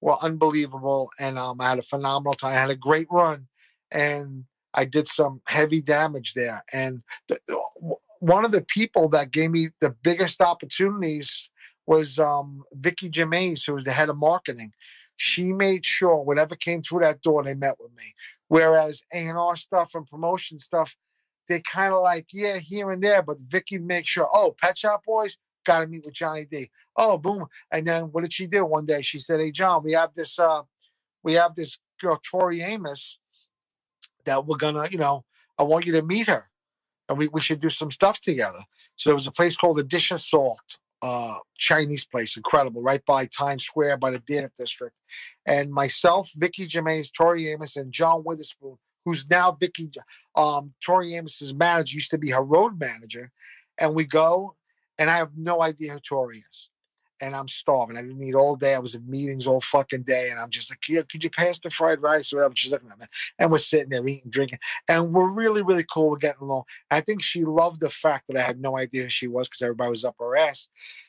were unbelievable, and um, I had a phenomenal time. I had a great run, and I did some heavy damage there. And the, one of the people that gave me the biggest opportunities was um, Vicky Germaine, who was the head of marketing. She made sure whatever came through that door, they met with me. Whereas A and R stuff and promotion stuff, they kind of like, yeah, here and there, but Vicky makes sure, oh, Pet Shop Boys, got to meet with Johnny D. Oh, boom. And then what did she do one day? She said, hey, John, we have this uh, we have this girl, Tori Amos, that we're going to, you know, I want you to meet her. And we, we should do some stuff together. So there was a place called the Dish and Salt, uh, Chinese place, incredible, right by Times Square, by the theater district. And myself, Vicky Germaine, Tori Amos, and John Witherspoon, who's now Vicky, um, Tori Amos's manager, used to be her road manager. And we go, and I have no idea who Tori is. And I'm starving. I didn't eat all day. I was in meetings all fucking day. And I'm just like, yeah, could you pass the fried rice or whatever? She's looking at me. And we're sitting there eating, drinking. And we're really, really cool. We're getting along. I think she loved the fact that I had no idea who she was because everybody was up her ass.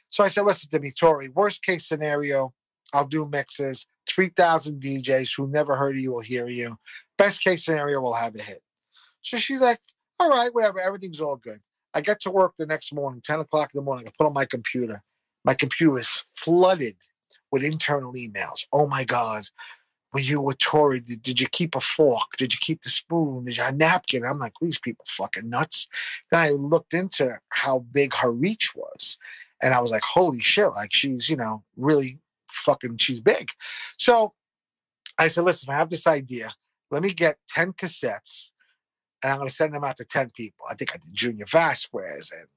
So I said, listen to me, Tori, worst case scenario, I'll do mixes. three thousand D Js who never heard of you will hear you. Best case scenario, we'll have a hit. So she's like, all right, whatever. Everything's all good. I get to work the next morning, ten o'clock in the morning. I put on my computer. My computer is flooded with internal emails. Oh, my God. Were you with Tori? Did, did you keep a fork? Did you keep the spoon? Did you have a napkin? I'm like, these people fucking nuts. Then I looked into how big her reach was. And I was like, holy shit. Like, she's, you know, really fucking, she's big. So I said, listen, I have this idea. Let me get ten cassettes, and I'm going to send them out to ten people. I think I did Junior Vasquez and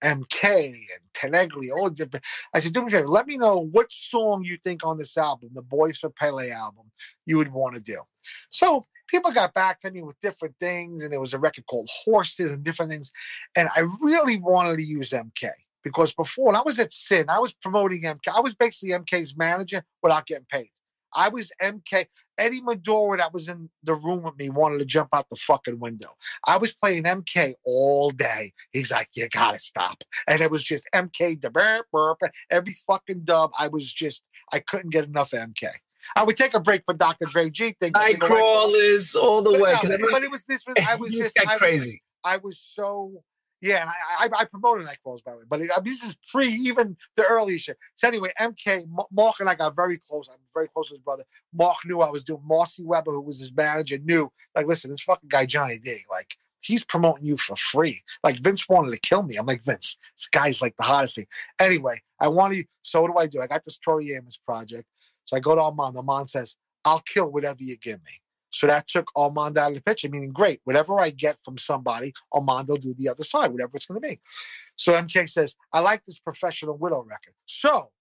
M K and Tenegli, all different. I said, do me a favor. Let me know what song you think on this album, the Boys for Pele album, you would want to do. So people got back to me with different things, and there was a record called Horses and different things. And I really wanted to use M K because before, when I was at Sin, I was promoting M K. I was basically M K's manager without getting paid. I was M K. Eddie Medora that was in the room with me wanted to jump out the fucking window. I was playing M K all day. He's like, you gotta stop. And it was just M K, the burp, burp, every fucking dub. I was just, I couldn't get enough M K. I would take a break for Doctor Dre G thing. Night crawlers like, all the but way. No, but remember, it was this. Was, I was just I was, crazy. I was so yeah. And I, I I promoted Night Crawlers by the way, but it, I mean, this is pre even the early shit. So anyway, M K Mark and I got very close. I'm very close to his brother. Mark knew I was doing. Marcy Weber, who was his manager, knew like, listen, this fucking guy Johnny D, like. He's promoting you for free. Like, Vince wanted to kill me. I'm like, Vince, this guy's like the hottest thing. Anyway, I want to, so what do I do? I got this Tori Amos project. So I go to Armand. Armand says, I'll kill whatever you give me. So that took Armand out of the picture, meaning, great, whatever I get from somebody, Armand will do the other side, whatever it's going to be. So M K says, I like this Professional Widow record. So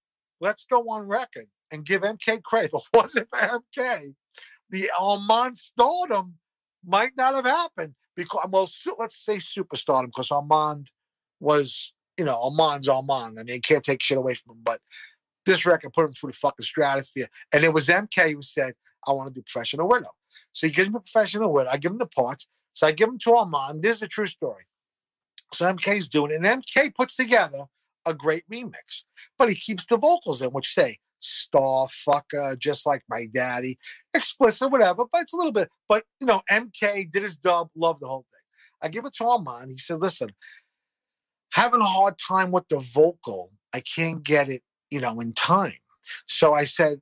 let's go on record and give M K credit. If it wasn't for M K, the Armand stardom might not have happened. Because, well, let's say superstardom, because Armand was, you know, Armand's Armand. I mean, you can't take shit away from him, but this record put him through the fucking stratosphere. And it was M K who said, I want to do Professional Widow. So he gives me Professional Widow. I give him the parts. So I give them to Armand. This is a true story. So M K's doing it. And M K puts together a great remix. But he keeps the vocals in, which say, star fucker, just like my daddy, explicit, whatever, but it's a little bit. But you know, M K did his dub, loved the whole thing. I give it to Armand. He said, listen, having a hard time with the vocal, I can't get it, you know, in time. So I said,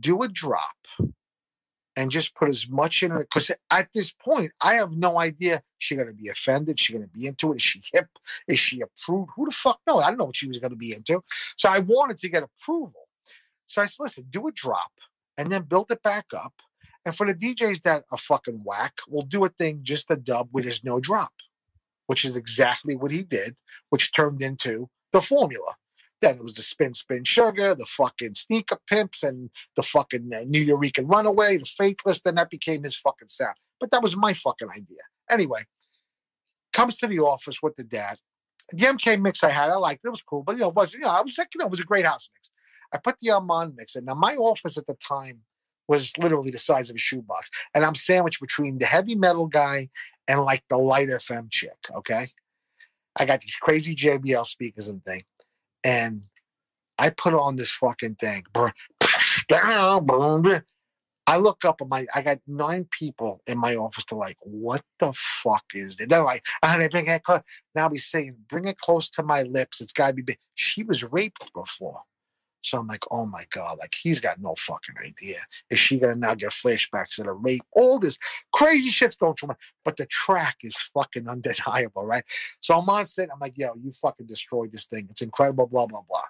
do a drop and just put as much in it, because at this point, I have no idea. She gonna be offended? She gonna be into it? Is she hip? Is she approved? Who the fuck knows? I don't know what she was gonna be into. So I wanted to get approval. So I said, listen, do a drop and then build it back up. And for the D Js that are fucking whack, we'll do a thing, just a dub where there's no drop, which is exactly what he did, which turned into the formula. Then it was the Spin Spin Sugar, the fucking Sneaker Pimps, and the fucking New Eureka Runaway, the Faithless. Then that became his fucking sound. But that was my fucking idea. Anyway, comes to the office with the dad. The M K mix I had, I liked it. It was cool. But, you know, it was, you know, I was like, you know, it was a great house mix. I put the Armand mix in. Now, my office at the time was literally the size of a shoebox. And I'm sandwiched between the heavy metal guy and, like, the light F M chick, okay? I got these crazy J B L speakers and thing. And I put on this fucking thing. I look up at my, I got nine people in my office. They're like, what the fuck is this? They're like, honey, bring it close. Now we saying, bring it close to my lips. It's got to be big. She was raped before. So I'm like, oh my God, like he's got no fucking idea. Is she gonna now get flashbacks to the rape? All this crazy shit's going through my, but the track is fucking undeniable, right? So I'm on set, I'm like, yo, you fucking destroyed this thing. It's incredible, blah, blah, blah.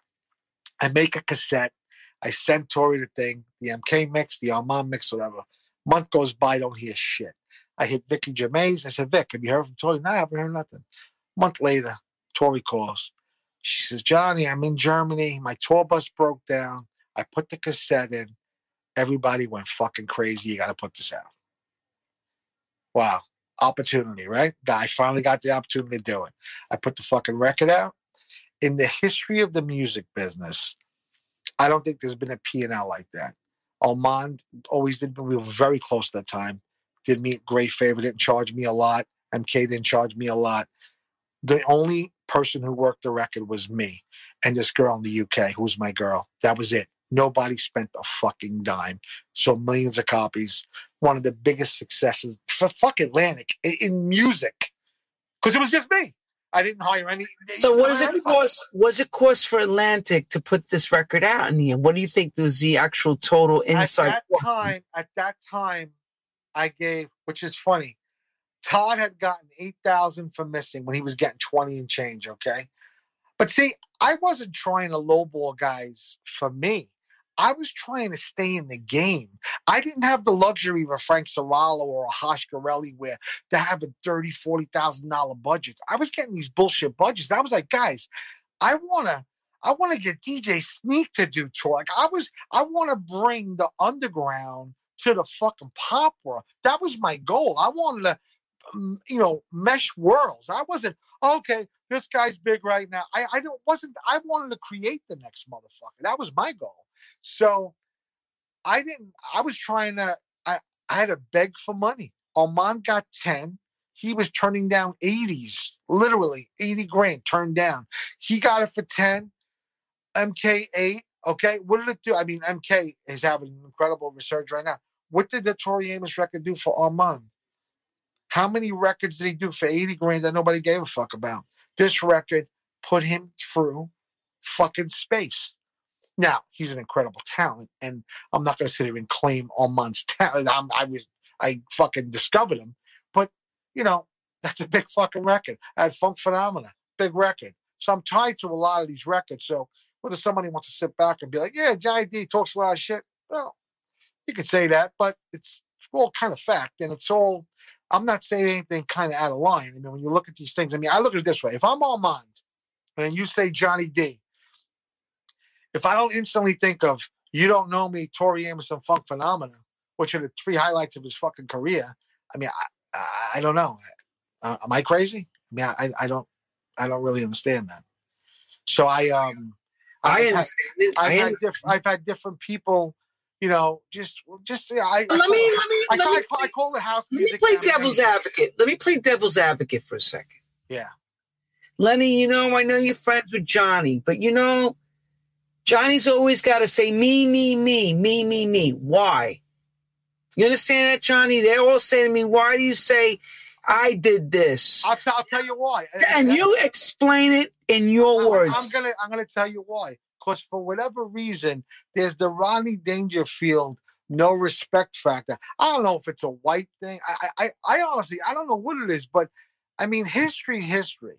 I make a cassette. I send Tori the thing, the M K mix, the Armand mix, whatever. Month goes by, don't hear shit. I hit Vicky Germaine. I said, Vic, have you heard from Tori? No, I haven't heard nothing. Month later, Tori calls. She says, Johnny, I'm in Germany. My tour bus broke down. I put the cassette in. Everybody went fucking crazy. You got to put this out. Wow. Opportunity, right? I finally got the opportunity to do it. I put the fucking record out. In the history of the music business, I don't think there's been a P and L like that. Armand always did, but we were very close at that time. Did me a great favor. Didn't charge me a lot. M K didn't charge me a lot. The only person who worked the record was me and this girl in the U K who was my girl. That was it. Nobody spent a fucking dime. So millions of copies. One of the biggest successes for fuck Atlantic in music. Because it was just me. I didn't hire any. So what does it cost? Was it cost for Atlantic to put this record out in here? What do you think was the actual total insight? At that time, at that time, I gave, which is funny. Todd had gotten eight thousand for Missing when he was getting twenty and change, okay? But see, I wasn't trying to lowball guys for me. I was trying to stay in the game. I didn't have the luxury of a Frank Serrallo or a Hosh Garelli where they have a thirty thousand dollars, forty thousand dollars budgets. I was getting these bullshit budgets. I was like, guys, I want to I want to get D J Sneak to do tour. Like I was, I want to bring the underground to the fucking pop world. That was my goal. I wanted to you know, mesh worlds. I wasn't, okay, this guy's big right now. I, I don't, wasn't, I wanted to create the next motherfucker. That was my goal. So I didn't, I was trying to, I, I had to beg for money. Armand got ten. He was turning down eighties, literally eighty grand turned down. He got it for ten. M K eight. Okay, what did it do? I mean, M K is having an incredible resurgence right now. What did the Tori Amos record do for Armand? How many records did he do for eighty grand that nobody gave a fuck about? This record put him through fucking space. Now, he's an incredible talent, and I'm not going to sit here and claim Armand's talent. I'm, I was, I fucking discovered him, but, you know, that's a big fucking record. That's Funk Phenomena, big record. So I'm tied to a lot of these records, so whether somebody wants to sit back and be like, yeah, Johnny D talks a lot of shit. Well, you could say that, but it's all kind of fact. And it's all, I'm not saying anything kind of out of line. I mean, when you look at these things, I mean, I look at it this way. If I'm Armand and you say Johnny D, if I don't instantly think of You Don't Know Me, Tori Amos, and Funk Phenomena, which are the three highlights of his fucking career, I mean, I, I, I don't know. Uh, am I crazy? I mean, I, I don't, I don't really understand that. So I, um, I understand it. I've, I understand. Had diff- I've had different people, you know, just, just, you know, I, let I, me, I, let me, I, let I, me play, I call the house. Let music me play devil's advocate. Let me play devil's advocate for a second. Yeah. Lenny, you know, I know you're friends with Johnny, but you know, Johnny's always got to say me, me, me, me, me, me. Why? You understand that, Johnny? They're all saying to me, why do you say I did this? I'll, t- I'll tell you why. And That's- you explain it in your I, words. I'm gonna, I'm gonna tell you why. Because for whatever reason, there's the Rodney Dangerfield no respect factor. I don't know if it's a white thing. I, I, I honestly, I don't know what it is. But I mean, history, history.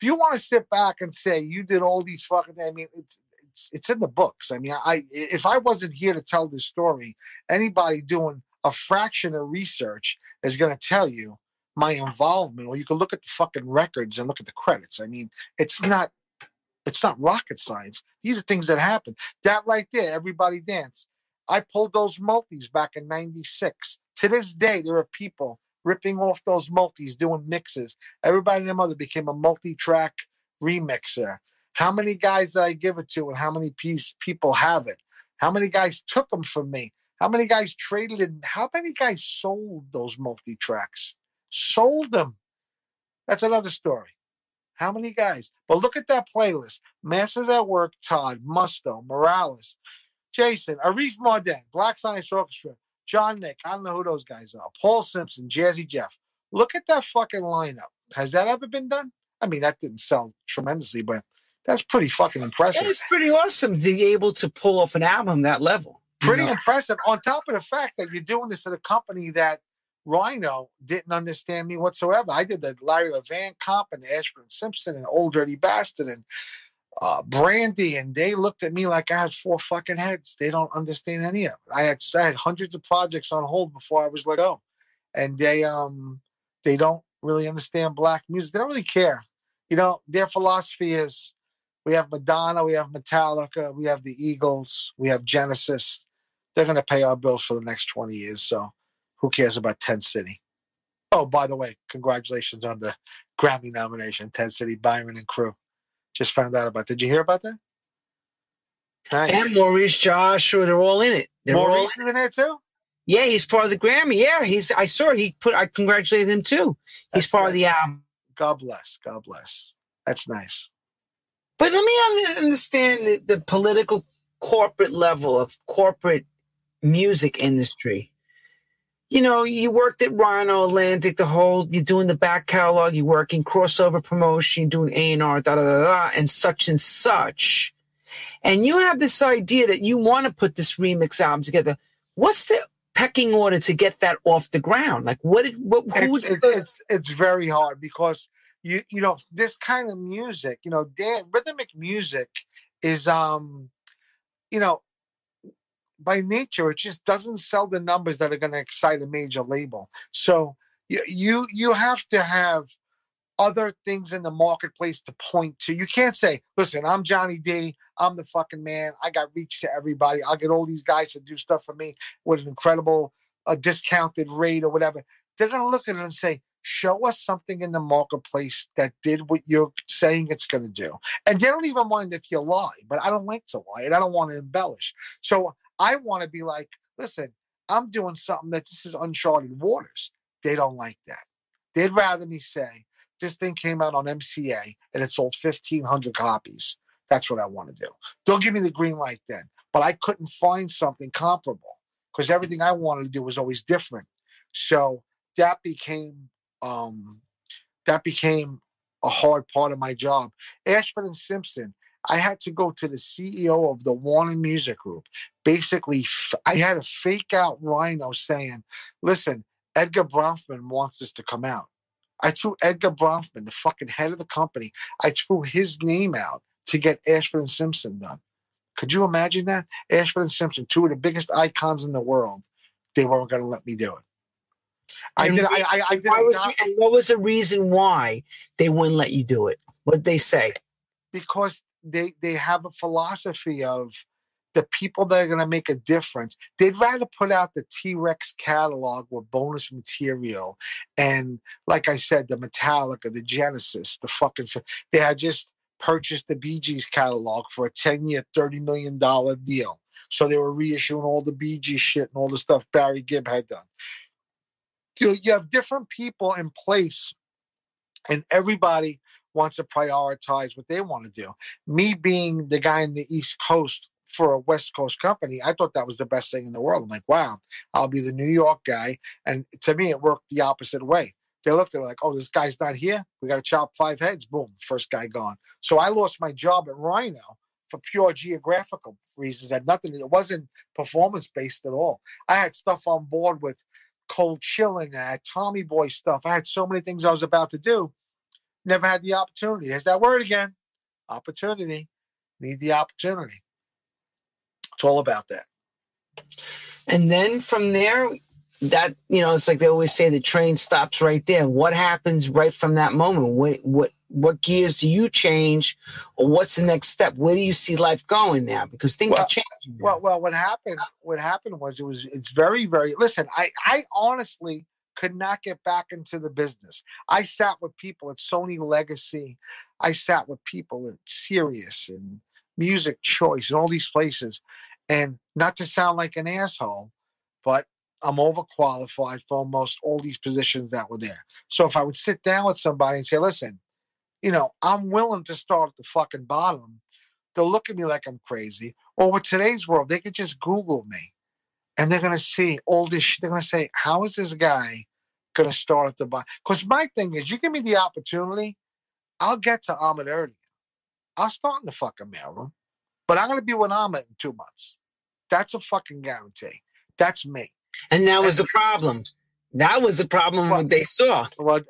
If you want to sit back and say you did all these fucking, I mean, it's it's it's in the books. I mean, I if I wasn't here to tell this story, anybody doing a fraction of research is gonna tell you my involvement. Well, you can look at the fucking records and look at the credits. I mean, it's not, it's not rocket science. These are things that happen. That right there, Everybody Dance. I pulled those multis back in ninety-six. To this day, there are people ripping off those multis, doing mixes. Everybody and their mother became a multi-track remixer. How many guys did I give it to, and how many piece people have it? How many guys took them from me? How many guys traded it? How many guys sold those multi-tracks? Sold them. That's another story. How many guys? But look at that playlist. Masters at Work, Todd, Musto, Morales, Jason, Arif Mardin, Black Science Orchestra, John Nick. I don't know who those guys are. Paul Simpson, Jazzy Jeff. Look at that fucking lineup. Has that ever been done? I mean, that didn't sell tremendously, but that's pretty fucking impressive. It's pretty awesome to be able to pull off an album that level. Pretty you know? impressive. On top of the fact that you're doing this at a company that Rhino didn't understand me whatsoever. I did the Larry Levan comp and the Ashburn Simpson and Old Dirty Bastard and uh, Brandy, and they looked at me like I had four fucking heads. They don't understand any of it. I had I had hundreds of projects on hold before I was let go, and they um they don't really understand black music. They don't really care. You know, their philosophy is we have Madonna, we have Metallica, we have the Eagles, we have Genesis. They're gonna pay our bills for the next twenty years, so. Who cares about Ten City? Oh, by the way, congratulations on the Grammy nomination, Ten City, Byron and crew. Just found out about. Did you hear about that? Nice. And Maurice Joshua, they're all in it. They're Maurice all in, is in there too? Yeah, he's part of the Grammy. Yeah, he's. I saw it. He put. I congratulated him too. He's That's part nice. of the album. God bless. God bless. That's nice. But let me understand the, the political corporate level of corporate music industry. You know, you worked at Rhino, Atlantic, the whole, you're doing the back catalog, you're working crossover promotion, you're doing A and R, da, da, da, da, and such and such. And you have this idea that you want to put this remix album together. What's the pecking order to get that off the ground? Like, what did, what, who it's, would it, it's, it's very hard because, you you know, this kind of music, you know, dan- rhythmic music is, um, you know, by nature, it just doesn't sell the numbers that are going to excite a major label. So you, you you have to have other things in the marketplace to point to. You can't say, listen, I'm Johnny D. I'm the fucking man. I got reach to everybody. I'll get all these guys to do stuff for me with an incredible uh, discounted rate or whatever. They're going to look at it and say, show us something in the marketplace that did what you're saying it's going to do. And they don't even mind if you lie, but I don't like to lie, and I don't want to embellish. So I want to be like, listen, I'm doing something that this is uncharted waters. They don't like that. They'd rather me say, this thing came out on M C A and it sold fifteen hundred copies That's what I want to do. They'll give me the green light then. But I couldn't find something comparable because everything I wanted to do was always different. So that became um, that became a hard part of my job. Ashford and Simpson, I had to go to the C E O of the Warner Music Group. Basically, f- I had to fake out Rhino saying, listen, Edgar Bronfman wants this to come out. I threw Edgar Bronfman, the fucking head of the company, I threw his name out to get Ashford and Simpson done. Could you imagine that? Ashford and Simpson, two of the biggest icons in the world, they weren't going to let me do it. I and did. I, I, I did was, not, and what was the reason why they wouldn't let you do it? What did they say? Because they they have a philosophy of the people that are going to make a difference. They'd rather put out the T-Rex catalog with bonus material. And like I said, the Metallica, the Genesis, the fucking... They had just purchased the Bee Gees catalog for a ten-year, thirty million dollars deal. So they were reissuing all the Bee Gees shit and all the stuff Barry Gibb had done. You, you have different people in place, and everybody wants to prioritize what they want to do. Me being the guy in the East Coast for a West Coast company, I thought that was the best thing in the world. I'm like, wow, I'll be the New York guy. And to me, it worked the opposite way. They looked at it like, oh, this guy's not here. We got to chop five heads. Boom, first guy gone. So I lost my job at Rhino for pure geographical reasons. I had nothing. It wasn't performance-based at all. I had stuff on board with Cold Chilling. I had Tommy Boy stuff. I had so many things I was about to do. Never had the opportunity. There's that word again. Opportunity. Need the opportunity. It's all about that. And then from there, that, you know, it's like they always say the train stops right there. What happens right from that moment? What what what gears do you change, or what's the next step? Where do you see life going now? Because things well, are changing. Now. Well, well, what happened? What happened was it was it's very very. Listen, I I honestly could not get back into the business. I sat with people at Sony Legacy. I sat with people at Sirius and Music Choice and all these places. And not to sound like an asshole, but I'm overqualified for almost all these positions that were there. So if I would sit down with somebody and say, listen, you know, I'm willing to start at the fucking bottom, they'll look at me like I'm crazy. Or with today's world, they could just Google me and they're going to see all this shit. They're going to say, how is this guy going to start at the bottom? Because my thing is, you give me the opportunity, I'll get to Ahmet Ertegun. I'll start in the fucking mailroom, but I'm going to be with Ahmet in two months. That's a fucking guarantee. That's me. And that was and, the problem. That was the problem well, they saw. Well,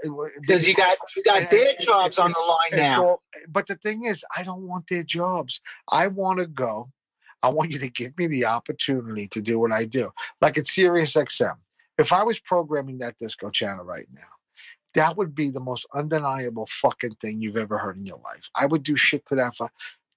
because you got you got and, their jobs and, and, on the line now. So, but the thing is, I don't want their jobs. I want to go. I want you to give me the opportunity to do what I do. Like at Sirius X M, if I was programming that disco channel right now, that would be the most undeniable fucking thing you've ever heard in your life. I would do shit to that. If I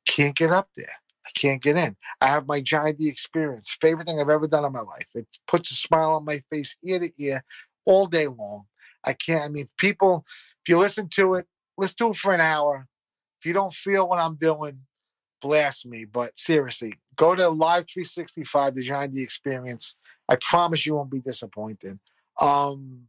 can't get up there. I can't get in. I have my Johnny D experience. Favorite thing I've ever done in my life. It puts a smile on my face ear to ear all day long. I can't. I mean, people, if you listen to it, let's do it for an hour. If you don't feel what I'm doing, blast me. But seriously, go to Live three sixty-five, the Johnny D experience. I promise you won't be disappointed. Um,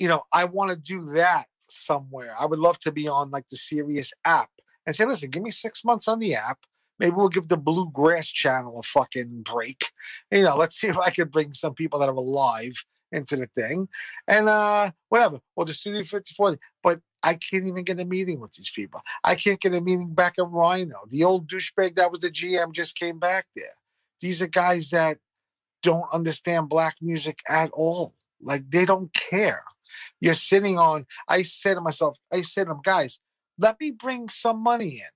you know, I want to do that somewhere. I would love to be on like the Sirius app. And say, listen, give me six months on the app. Maybe we'll give the Bluegrass channel a fucking break. You know, let's see if I can bring some people that are alive into the thing. And uh, whatever. Or the Studio fifty-four. But I can't even get a meeting with these people. I can't get a meeting back at Rhino. The old douchebag that was the G M just came back there. These are guys that don't understand black music at all. Like, they don't care. You're sitting on, I say to myself, I say to them, guys, let me bring some money in.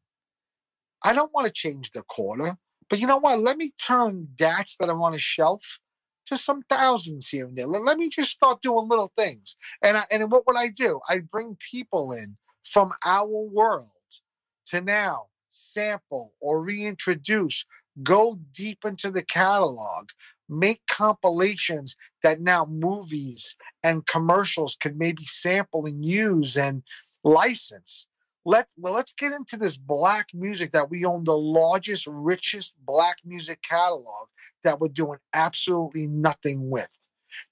I don't want to change the quarter, but you know what? Let me turn dats that are on a shelf to some thousands here and there. Let me just start doing little things. And I, and what would I do? I'd bring people in from our world to now sample or reintroduce, go deep into the catalog, make compilations that now movies and commercials could maybe sample and use and license. Let, well, let's get into this black music that we own the largest, richest black music catalog that we're doing absolutely nothing with.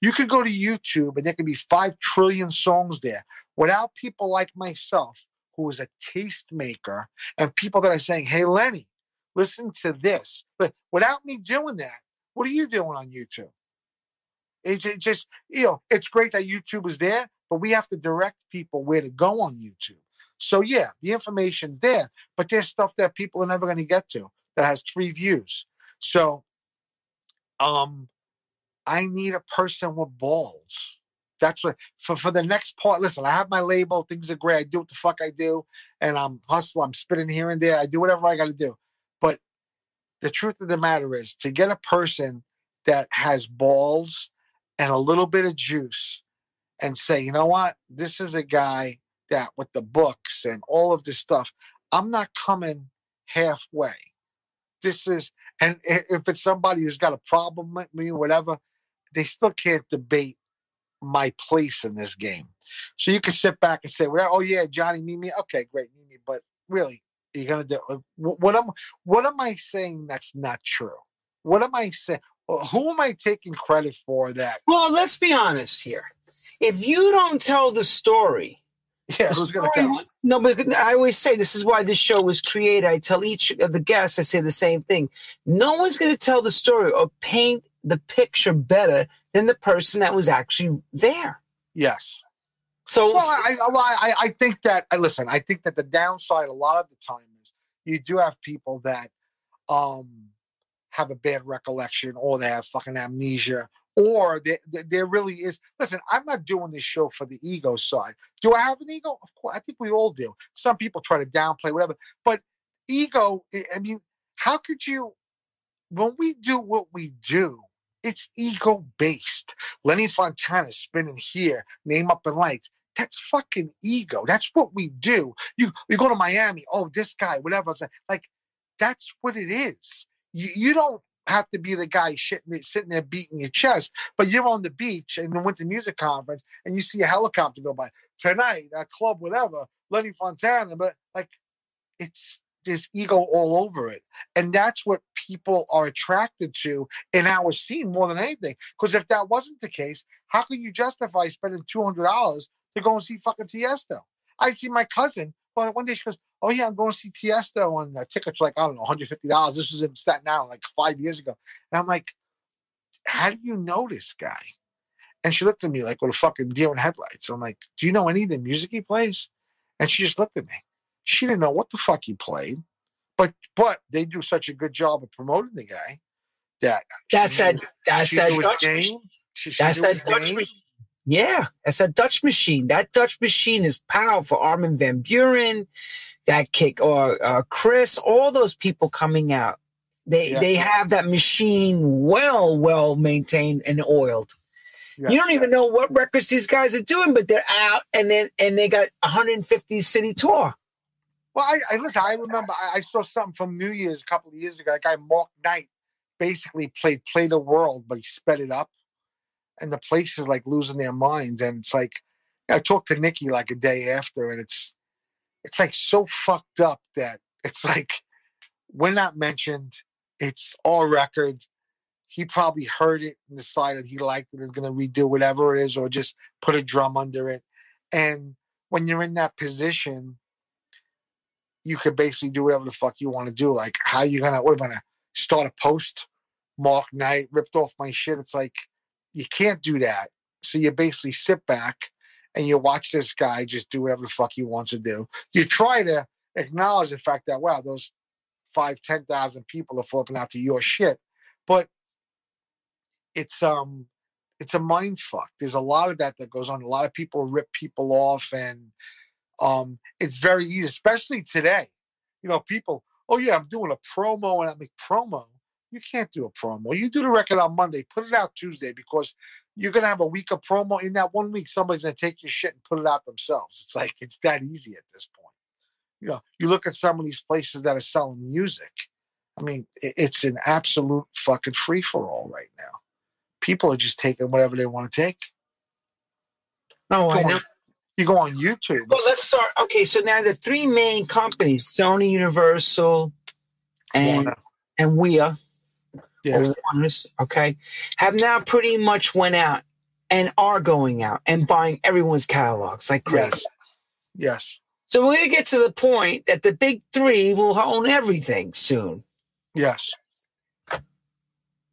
You could go to YouTube and there could be five trillion songs there without people like myself who was a tastemaker, and people that are saying, hey, Lenny, listen to this. But without me doing that, what are you doing on YouTube? It just, you know, it's great that YouTube is there, but we have to direct people where to go on YouTube. So yeah, the information's there, but there's stuff that people are never going to get to that has three views. So, um, I need a person with balls. That's what for, for the next part. Listen, I have my label. Things are great. I do what the fuck I do, and I'm hustling. I'm spitting here and there. I do whatever I got to do. But the truth of the matter is, to get a person that has balls and a little bit of juice, and say, you know what, this is a guy that with the books and all of this stuff, I'm not coming halfway. This is, and if it's somebody who's got a problem with me, whatever, they still can't debate my place in this game. So you can sit back and say, well, oh yeah, Johnny, meet me. Okay, great, meet me. But really, you're gonna do what? Am what am I saying that's not true? What am I saying? Who am I taking credit for that? Well, let's be honest here. If you don't tell the story, yeah, the who's going to tell it? No, but I always say this is why this show was created. I tell each of the guests, I say the same thing. No one's going to tell the story or paint the picture better than the person that was actually there. Yes. So, well, I, I, I think that listen, I think that the downside a lot of the time is you do have people that, um. have a bad recollection, or they have fucking amnesia, or there, there really is. Listen, I'm not doing this show for the ego side. Do I have an ego? Of course, I think we all do. Some people try to downplay whatever, but ego, I mean, how could you, when we do what we do, it's ego based. Lenny Fontana spinning here, name up in lights. That's fucking ego. That's what we do. You, you go to Miami. Oh, this guy, whatever. Like, that's what it is. You, you don't have to be the guy shitting, sitting there beating your chest, but you're on the beach and the Winter Music Conference and you see a helicopter go by. Tonight, a club, whatever, Lenny Fontana. But, like, it's this ego all over it. And that's what people are attracted to in our scene more than anything. Because if that wasn't the case, how could you justify spending two hundred dollars to go and see fucking Tiesto? I'd see my cousin. Well, one day she goes, oh, yeah, I'm going to see Tiesto, and the tickets were like, I don't know, one hundred fifty dollars. This was in Staten Island like five years ago. And I'm like, how do you know this guy? And she looked at me like with a fucking deer in headlights. I'm like, do you know any of the music he plays? And she just looked at me. She didn't know what the fuck he played. But but they do such a good job of promoting the guy that that's that that's that Dutch machine. That's that Dutch machine. Yeah, that's a Dutch machine. That Dutch machine is powerful. Armin van Buuren, that kick, or uh, Chris, all those people coming out. They yeah. they have that machine well, well maintained and oiled. Yeah. You don't even know what records these guys are doing, but they're out, and then and they got one hundred fifty city tour. Well, I, I listen. I remember I, I saw something from New Year's a couple of years ago. That guy Mark Knight basically played "Play the World," but he sped it up. And the place is like losing their minds. And it's like, I talked to Nikki like a day after, and it's, it's like so fucked up that it's like, we're not mentioned. It's our record. He probably heard it and decided he liked it and is going to redo whatever it is, or just put a drum under it. And when you're in that position, you could basically do whatever the fuck you want to do. Like, how you going to, what am I going to start a post? Mark Knight ripped off my shit. It's like, you can't do that. So you basically sit back and you watch this guy just do whatever the fuck he wants to do. You try to acknowledge the fact that, wow, those five, ten thousand people are flocking out to your shit. But it's um, it's a mind fuck. There's a lot of that that goes on. A lot of people rip people off, and um, it's very easy, especially today. You know, people, oh yeah, I'm doing a promo, and I make promo. You can't do a promo. You do the record on Monday, put it out Tuesday, because you're going to have a week of promo. In that one week, somebody's going to take your shit and put it out themselves. It's like, it's that easy at this point. You know, you look at some of these places that are selling music. I mean, it's an absolute fucking free for all right now. People are just taking whatever they want to take. Oh, I know. You go on YouTube. Well, let's start. Okay. So now the three main companies, Sony, Universal, and, and we are, yeah. Okay, have now pretty much went out and are going out and buying everyone's catalogs like crazy. Yes. yes. So we're going to get to the point that the big three will own everything soon. Yes.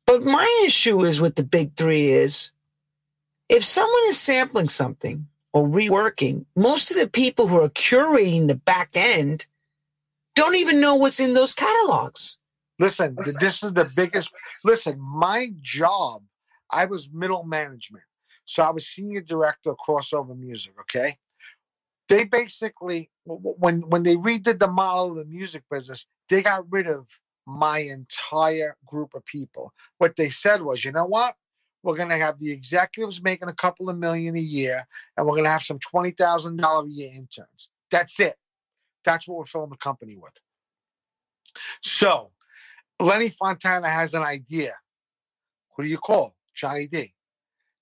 But my issue is with the big three is if someone is sampling something or reworking, most of the people who are curating the back end don't even know what's in those catalogs. Listen, this is the biggest. Listen, my job, I was middle management. So I was senior director of crossover music, okay? They basically, when, when they redid the model of the music business, they got rid of my entire group of people. What they said was, you know what? We're going to have the executives making a couple of million a year, and we're going to have some twenty thousand dollars a year interns. That's it. That's what we're filling the company with. So Lenny Fontana has an idea. Who do you call? Johnny D.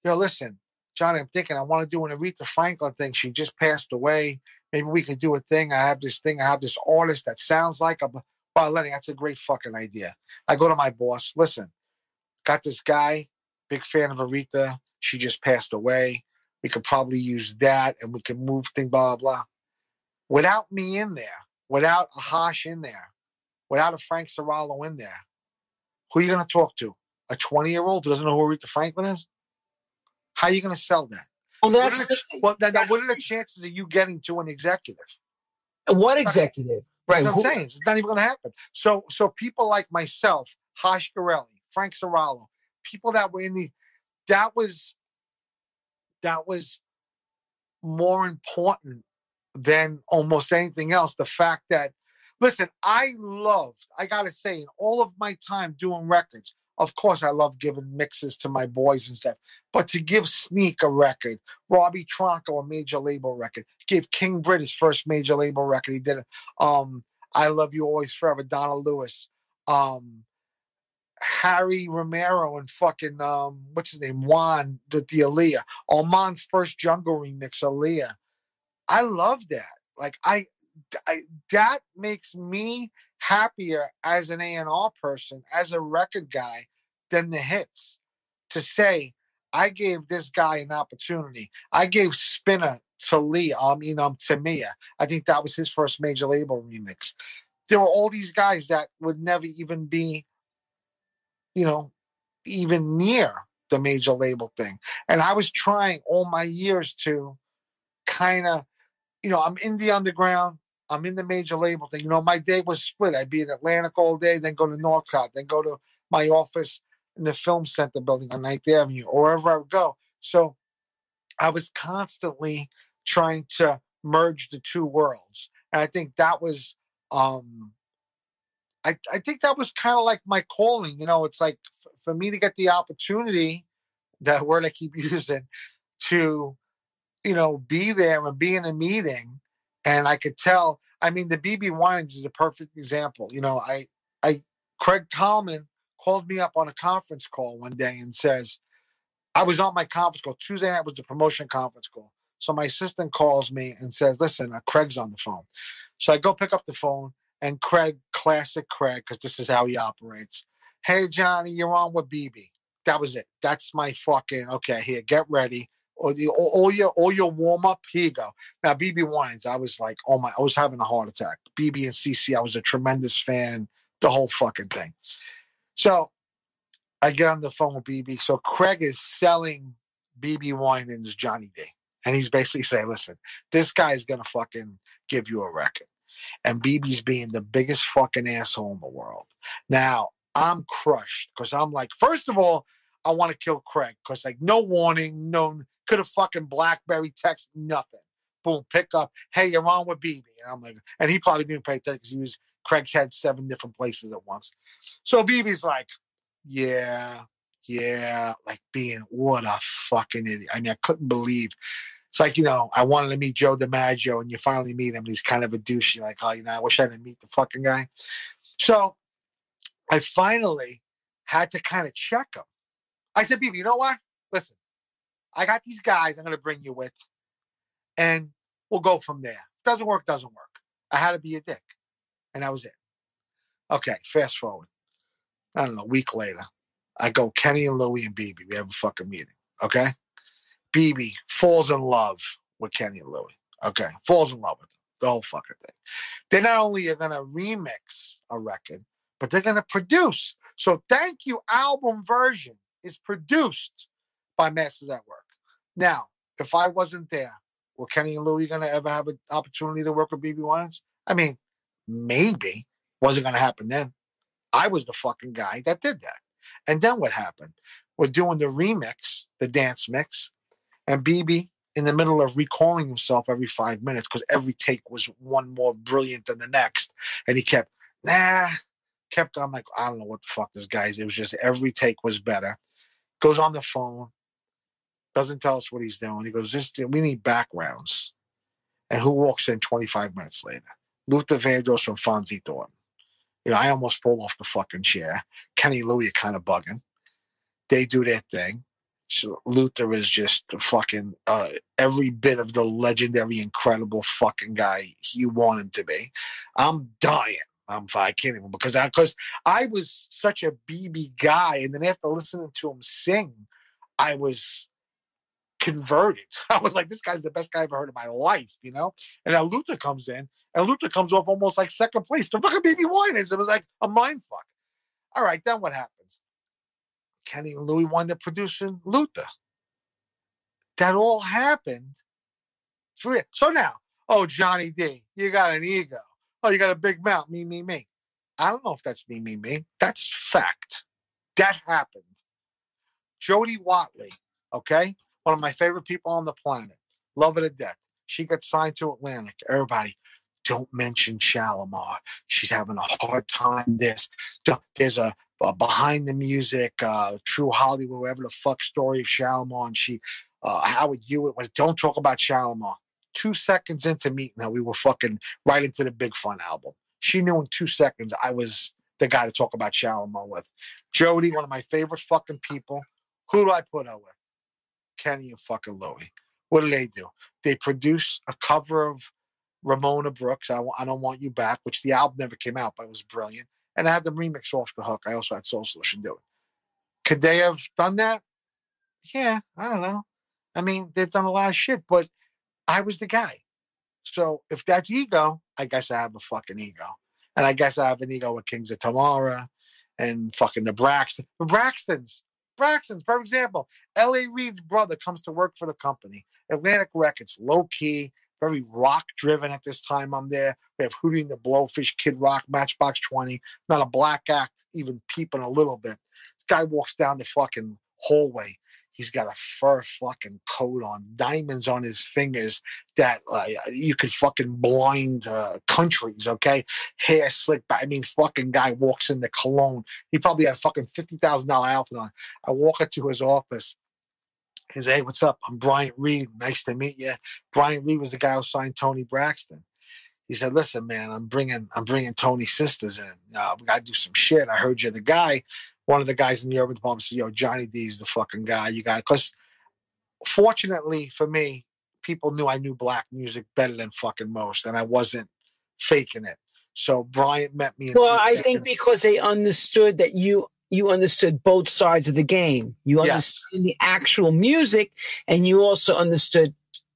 Yo, listen, Johnny, I'm thinking I want to do an Aretha Franklin thing. She just passed away. Maybe we can do a thing. I have this thing. I have this artist that sounds like a... Wow, Lenny, that's a great fucking idea. I go to my boss. Listen, got this guy, big fan of Aretha. She just passed away. We could probably use that, and we can move things, blah, blah, blah. Without me in there, without a Hosh in there, without a Frank Serrallo in there, who are you going to talk to? A twenty-year-old who doesn't know who Aretha Franklin is? How are you going to sell that? Well, that's what, are the, well, then, that's what are the chances of you getting to an executive? What executive? Right. That's what I'm saying. It's not even going to happen. So so people like myself, Hosh Gureli, Frank Serrallo, people that were in the... That was, that was more important than almost anything else. The fact that... Listen, I loved... I got to say, in all of my time doing records... Of course, I love giving mixes to my boys and stuff. But to give Sneak a record, Robbie Tronco a major label record, give King Britt his first major label record. He did it. Um, I Love You Always Forever, Donna Lewis. Um, Harry Romero and fucking, um, what's his name? Juan, the, the Aaliyah. Armand's first jungle remix, Aaliyah. I love that. Like, I, I that makes me... happier as an A and R person, as a record guy, than the hits. To say, I gave this guy an opportunity. I gave Spinner to Lee, I mean, um, to Mia. I think that was his first major label remix. There were all these guys that would never even be, you know, even near the major label thing. And I was trying all my years to kind of, you know, I'm in the underground. I'm in the major label thing. You know, my day was split. I'd be in Atlantic all day, then go to Northcott, then go to my office in the Film Center building on ninth Avenue or wherever I would go. So I was constantly trying to merge the two worlds. And I think that was, um, I, I think that was kind of like my calling. You know, it's like f- for me to get the opportunity, that word I keep using, to, you know, be there and be in a meeting. And I could tell, I mean, the B B Wines is a perfect example. You know, I, I, Craig Coleman called me up on a conference call one day and says, I was on my conference call. Tuesday night was the promotion conference call. So my assistant calls me and says, listen, uh, Craig's on the phone. So I go pick up the phone, and Craig, classic Craig, because this is how he operates. Hey, Johnny, you're on with B B. That was it. That's my fucking, okay, here, get ready. Or the, all, all your all your warm up, here you go. Now B B Wines, I was like, oh my, I was having a heart attack. B B and C C, I was a tremendous fan, the whole fucking thing. So I get on the phone with B B. So Craig is selling B B Wines Johnny D, and he's basically saying, listen, this guy's gonna fucking give you a record, and B B's being the biggest fucking asshole in the world. Now I'm crushed because I'm like, first of all, I want to kill Craig because like no warning, no. Could have fucking BlackBerry text, nothing. Boom, pick up. Hey, you're on with B B. And I'm like, and he probably didn't pay attention because he was, Craig's had seven different places at once. So B B's like, yeah, yeah, like being, what a fucking idiot. I mean, I couldn't believe. It's like, you know, I wanted to meet Joe DiMaggio and you finally meet him and he's kind of a douche. You're like, oh, you know, I wish I didn't meet the fucking guy. So I finally had to kind of check him. I said, B B, you know what? Listen. I got these guys I'm going to bring you with, and we'll go from there. If doesn't work, doesn't work. I had to be a dick, and that was it. Okay, fast forward. I don't know, a week later, I go, Kenny and Louis and B B. We have a fucking meeting, okay? B B falls in love with Kenny and Louis, okay? Falls in love with them. the whole fucking thing. They not only are going to remix a record, but they're going to produce. So Thank You album version is produced by Masters at Work. Now, if I wasn't there, were Kenny and Louis going to ever have an opportunity to work with B B Wines? I mean, maybe. Wasn't going to happen then. I was the fucking guy that did that. And then what happened? We're doing the remix, the dance mix, and B B, in the middle of recalling himself every five minutes because every take was one more brilliant than the next. And he kept, nah, kept on like, I don't know what the fuck this guy is. It was just every take was better. Goes on the phone, doesn't tell us what he's doing. He goes, this, we need backgrounds. And who walks in twenty-five minutes later? Luther Vandross from Fonzie Thornton. You know, I almost fall off the fucking chair. Kenny Louie are kind of bugging. They do their thing. So Luther is just fucking uh, every bit of the legendary, incredible fucking guy you want him to be. I'm dying. I'm I can't even because I because I was such a B B guy, and then after listening to him sing, I was converted. I was like, this guy's the best guy I've ever heard in my life, you know? And now Luther comes in, and Luther comes off almost like second place. The fucking B B Wine is. It was like a mind fuck. All right, then what happens? Kenny and Louis wound up producing Luther. That all happened for real. So now, oh, Johnny D, you got an ego. Oh, you got a big mouth. Me, me, me. I don't know if that's me, me, me. That's fact. That happened. Jody Watley, okay? One of my favorite people on the planet. Love it to death. She got signed to Atlantic. Everybody, don't mention Shalimar. She's having a hard time. There's, there's a, a behind the music, uh, true Hollywood, whatever the fuck story of Shalimar. And she, uh, Howard Hewitt, don't talk about Shalimar. Two seconds into meeting her, we were fucking right into the Big Fun album. She knew in two seconds I was the guy to talk about Shalimar with. Jody, one of my favorite fucking people. Who do I put her with? Kenny and fucking Louie. What do they do? They produce a cover of Ramona Brooks, I, I Don't Want You Back, which the album never came out, but it was brilliant. And I had the remix Off the Hook. I also had Soul Solution do it. Could they have done that? Yeah, I don't know. I mean, they've done a lot of shit, but I was the guy. So if that's ego, I guess I have a fucking ego. And I guess I have an ego with Kings of Tomorrow and fucking the Braxton. The Braxtons. Braxton's, for example, L A. Reid's brother comes to work for the company. Atlantic Records, low-key, very rock-driven at this time. I'm there. We have Hootie and the Blowfish, Kid Rock, Matchbox twenty. Not a black act, even peeping a little bit. This guy walks down the fucking hallway. He's got a fur fucking coat on, diamonds on his fingers that uh, you could fucking blind uh, countries, okay? Hair slick back. I mean, fucking guy walks into Cologne. He probably had a fucking fifty thousand dollars outfit on. I walk into his office. He says, hey, what's up? I'm Bryant Reed. Nice to meet you. Bryant Reed was the guy who signed Tony Braxton. He said, listen, man, I'm bringing I'm bringing Tony's sisters in. Uh, we got to do some shit. I heard you're the guy. One of the guys in the urban department said, yo, Johnny D's the fucking guy you got. Because fortunately for me, people knew I knew black music better than fucking most, and I wasn't faking it. So Bryant met me. Well, I think because they understood that you you understood both sides of the game. You understood the actual music, and you also understood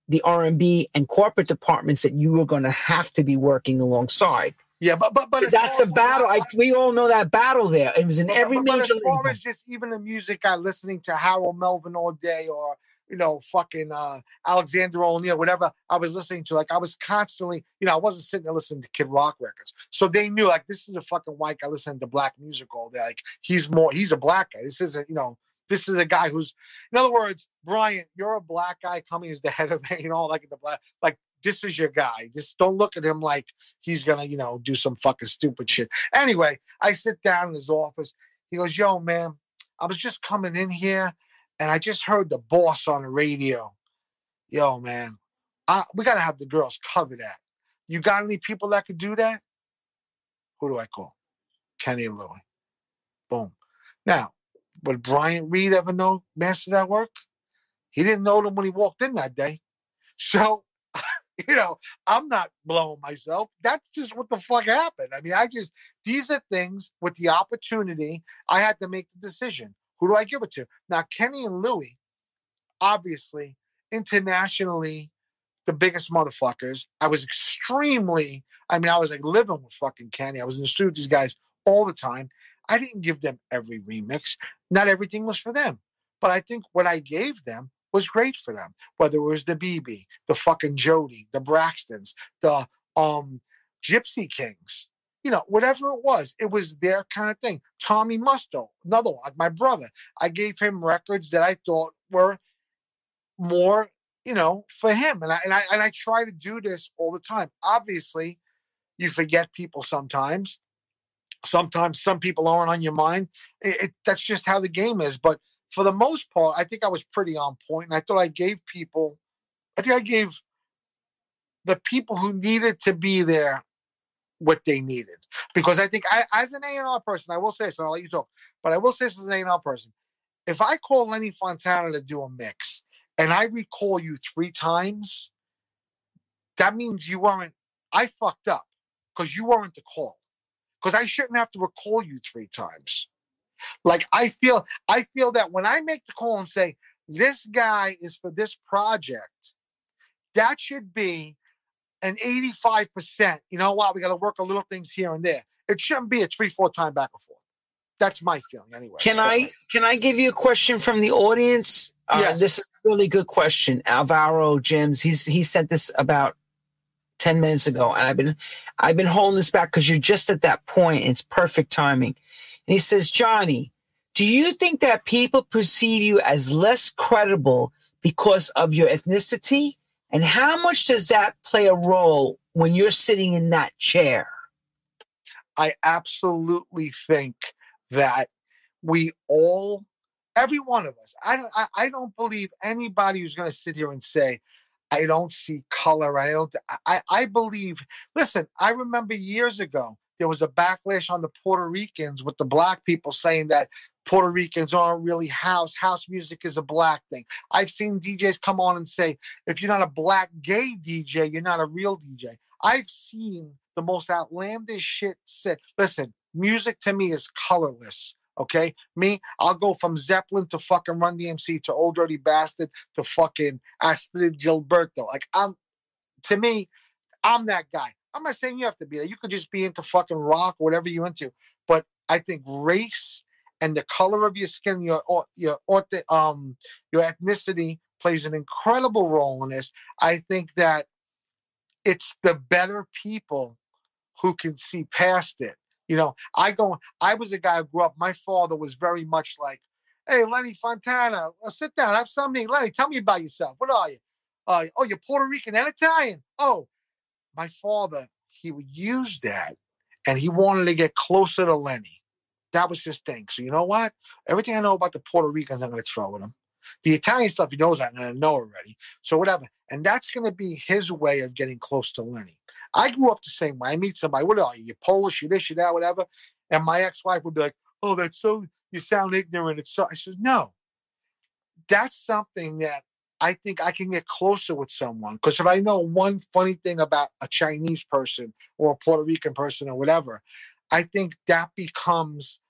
the R and B and corporate departments that you were going to have to be working alongside. Yeah, but but but that's the battle. I, we all know that battle there. It was in but, every but, but major. But as far as just even the music, I listening to Harold Melvin all day, or you know, fucking uh, Alexander O'Neill, whatever I was listening to. Like I was constantly, you know, I wasn't sitting there listening to Kid Rock records. So they knew, like, this is a fucking white guy listening to black music all day. Like he's more, he's a black guy. This isn't, you know, this is a guy who's, in other words, Brian, you're a black guy coming as the head of, you know, like the black, like. This is your guy. Just don't look at him like he's going to, you know, do some fucking stupid shit. Anyway, I sit down in his office. He goes, yo, man, I was just coming in here, and I just heard the boss on the radio. Yo, man, I, we got to have the girls cover that. You got any people that could do that? Who do I call? Kenny and Louie. Boom. Now, would Bryant Reed ever know Masters at Work? He didn't know them when he walked in that day. So, you know, I'm not blowing myself. That's just what the fuck happened. I mean, I just, these are things with the opportunity. I had to make the decision. Who do I give it to? Now, Kenny and Louie, obviously, internationally the biggest motherfuckers. I was extremely, I mean, I was like living with fucking Kenny. I was in the studio with these guys all the time. I didn't give them every remix. Not everything was for them. But I think what I gave them was great for them. Whether it was the B B, the fucking Jody, the Braxtons, the um, Gypsy Kings, you know, whatever it was, it was their kind of thing. Tommy Musto, another one, like my brother. I gave him records that I thought were more, you know, for him. And I, and I, and I try to do this all the time. Obviously, you forget people sometimes. Sometimes some people aren't on your mind. It, it, that's just how the game is. But for the most part, I think I was pretty on point. And I thought I gave people, I think I gave the people who needed to be there what they needed. Because I think I, as an A and R person, I will say this, and I'll let you talk, but I will say this as an A and R person. If I call Lenny Fontana to do a mix and I recall you three times, that means you weren't, I fucked up because you weren't the call. Because I shouldn't have to recall you three times. Like, I feel I feel that when I make the call and say, this guy is for this project, that should be an eighty-five percent. You know what? We got to work a little things here and there. It shouldn't be a three, four time back and forth. That's my feeling anyway. Can I can I give you a question from the audience? Uh, yeah. This is a really good question. Alvaro Jims, he's he sent this about ten minutes ago. And I've been, I've been holding this back because you're just at that point. It's perfect timing. And he says, Johnny, do you think that people perceive you as less credible because of your ethnicity? And how much does that play a role when you're sitting in that chair? I absolutely think that we all, every one of us, I don't, I, I don't believe anybody who's going to sit here and say, I don't see color. I don't, I, I believe, listen, I remember years ago, there was a backlash on the Puerto Ricans with the black people saying that Puerto Ricans aren't really house. House music is a black thing. I've seen D Js come on and say, if you're not a black gay D J, you're not a real D J. I've seen the most outlandish shit said. Listen, music to me is colorless. Okay, me, I'll go from Zeppelin to fucking Run D M C to Old Dirty Bastard to fucking Astrid Gilberto. Like, I'm, to me, I'm that guy. I'm not saying you have to be that. You could just be into fucking rock, whatever you're into. But I think race and the color of your skin, your your um your ethnicity plays an incredible role in this. I think that it's the better people who can see past it. You know, I go. I was a guy who grew up. My father was very much like, "Hey, Lenny Fontana, sit down, have something. Lenny, tell me about yourself. What are you? Uh, oh, you're Puerto Rican and Italian. Oh." My father, he would use that, and he wanted to get closer to Lenny. That was his thing. So you know what? Everything I know about the Puerto Ricans, I'm going to throw at him. The Italian stuff he knows, I'm going to know already. So whatever. And that's going to be his way of getting close to Lenny. I grew up the same way. I meet somebody, what are you? You're Polish, you're this, you're that, whatever. And my ex-wife would be like, oh, that's so, you sound ignorant. It's so. I said, no. That's something that I think I can get closer with someone, because if I know one funny thing about a Chinese person or a Puerto Rican person or whatever, I think that becomes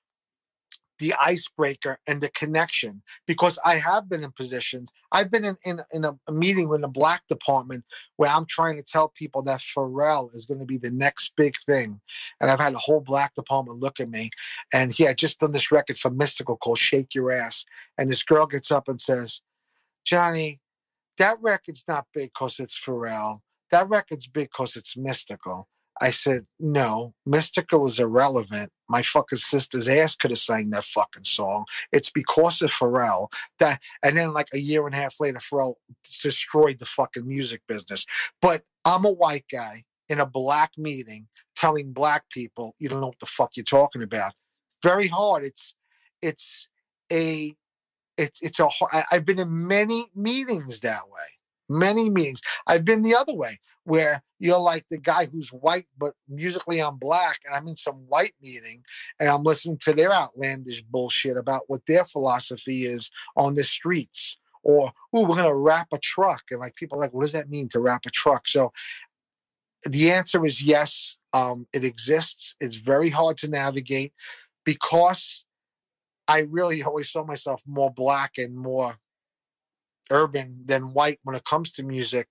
the icebreaker and the connection. Because I have been in positions, I've been in, in, in a meeting with a black department where I'm trying to tell people that Pharrell is going to be the next big thing. And I've had a whole black department look at me, and he had just done this record for Mystical called Shake Your Ass. And this girl gets up and says, Johnny, that record's not big because it's Pharrell. That record's big because it's Mystical. I said, no, Mystical is irrelevant. My fucking sister's ass could have sang that fucking song. It's because of Pharrell. That, and then like a year and a half later, Pharrell destroyed the fucking music business. But I'm a white guy in a black meeting telling black people, you don't know what the fuck you're talking about. Very hard. It's, it's a... It's it's a. I've been in many meetings that way. Many meetings. I've been the other way where you're like the guy who's white but musically I'm black, and I'm in some white meeting and I'm listening to their outlandish bullshit about what their philosophy is on the streets, or oh, we're gonna wrap a truck, and like people are like, what does that mean to wrap a truck? So the answer is yes. Um, it exists. It's very hard to navigate, because I really always saw myself more black and more urban than white when it comes to music.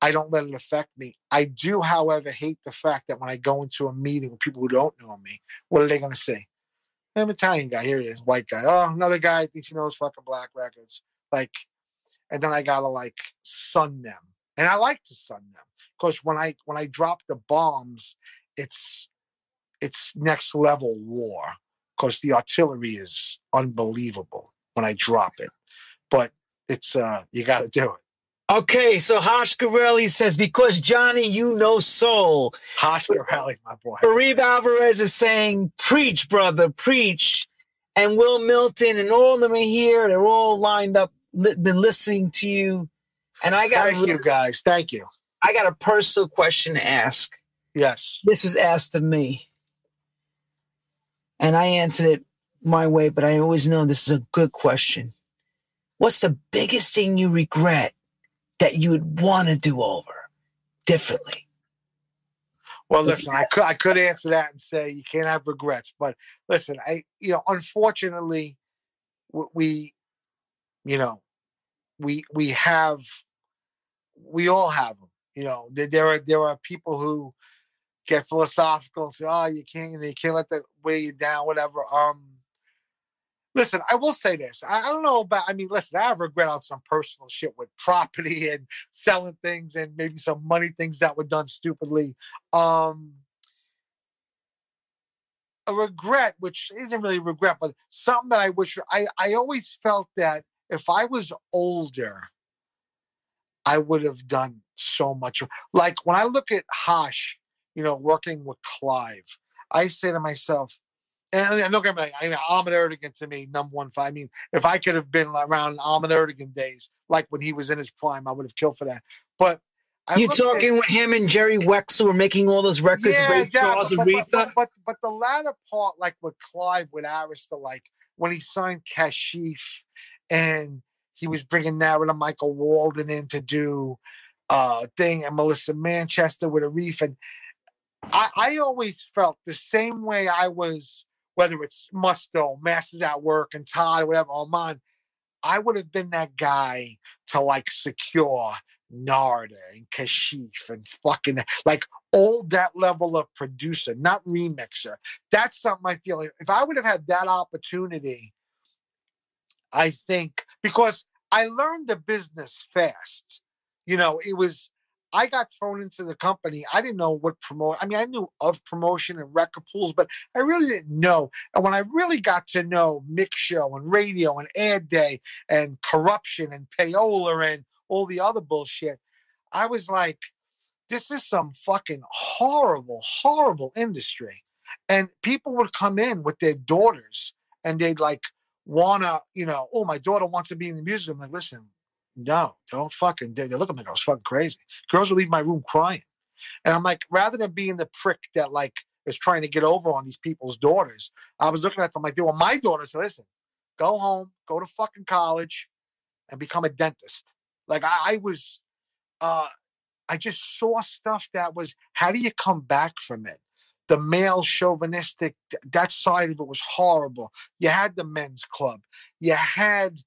I don't let it affect me. I do, however, hate the fact that when I go into a meeting with people who don't know me, what are they going to say? I'm an Italian guy. Here he is, white guy. Oh, another guy thinks he knows fucking black records. Like, and then I got to, like, sun them. And I like to sun them. Because when I when I drop the bombs, it's it's next level war. Because the artillery is unbelievable when I drop it. But it's uh, you got to do it. Okay, so Hashcarelli says, because Johnny, you know soul. Hashcarelli, my boy. Fareed Alvarez is saying, preach, brother, preach. And Will Milton and all of them are here. They're all lined up, li- been listening to you. And I got Thank a, you, guys. Thank you. I got a personal question to ask. Yes. This was asked of me. And I answered it my way, but I always know this is a good question. What's the biggest thing you regret that you would want to do over differently? Well, listen, I could I could answer that and say you can't have regrets, but listen, I you know, unfortunately, we, you know, we we have, we all have them. You know, there, there are there are people who get philosophical and say, oh, you can't, you know, you can't let that weigh you down, whatever. Um, Listen, I will say this. I, I don't know about, I mean, listen, I have regret on some personal shit with property and selling things and maybe some money things that were done stupidly. Um, a regret, which isn't really regret, but something that I wish, I, I always felt that if I was older, I would have done so much. Like when I look at Hash, you know, working with Clive, I say to myself, and I'm not going to I mean, Ahmet Ertegun to me, number one. I mean, if I could have been around Ahmet Ertegun days, like when he was in his prime, I would have killed for that. But I you talking at, with him and Jerry Wexler were making all those records, yeah, Ray yeah, Charles but, and Aretha. But, but but the latter part, like with Clive, with Arista, like when he signed Kashif, and he was bringing Narada Michael Walden in to do uh thing, and Melissa Manchester with Arif, and I, I always felt the same way I was. Whether it's Musto, Masters at Work, and Todd, or whatever, Armand, I would have been that guy to, like, secure Narda and Kashif and fucking, like, all that level of producer, not remixer. That's something I feel like if I would have had that opportunity, I think, because I learned the business fast. You know, it was, I got thrown into the company. I didn't know what promote. I mean, I knew of promotion and record pools, but I really didn't know. And when I really got to know Mix Show and radio and Ad Day and corruption and payola and all the other bullshit, I was like, this is some fucking horrible, horrible industry. And people would come in with their daughters and they'd like want to, you know, oh, my daughter wants to be in the music. I'm like, listen, no, don't fucking do. They look at me like I was fucking crazy. Girls would leave my room crying. And I'm like, rather than being the prick that like is trying to get over on these people's daughters, I was looking at them like they were my daughters. So listen, go home, go to fucking college and become a dentist. Like I, I was, uh, I just saw stuff that was, how do you come back from it? The male chauvinistic, th- that side of it was horrible. You had the men's club. You had,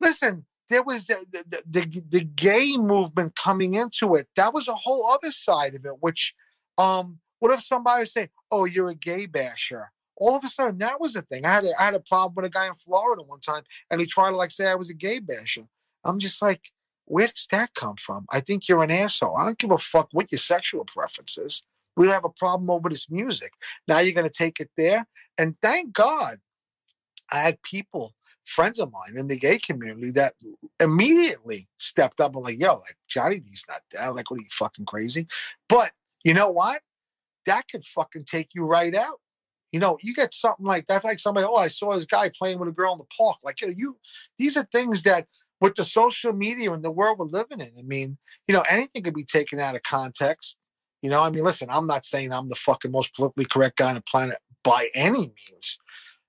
listen, there was the the, the the gay movement coming into it. That was a whole other side of it, which, um, what if somebody was saying, oh, you're a gay basher? All of a sudden, that was a thing. I had a, I had a problem with a guy in Florida one time, and he tried to, like, say I was a gay basher. I'm just like, where does that come from? I think you're an asshole. I don't give a fuck what your sexual preference is. We don't have a problem over this music. Now you're going to take it there? And thank God I had people, friends of mine in the gay community that immediately stepped up and like, yo, like Johnny D's not that. Like, what are you fucking crazy? But you know what? That could fucking take you right out. You know, you get something like that. Like somebody, oh, I saw this guy playing with a girl in the park. Like, you know, you, these are things that with the social media and the world we're living in, I mean, you know, anything could be taken out of context. You know, I mean, listen, I'm not saying I'm the fucking most politically correct guy on the planet by any means.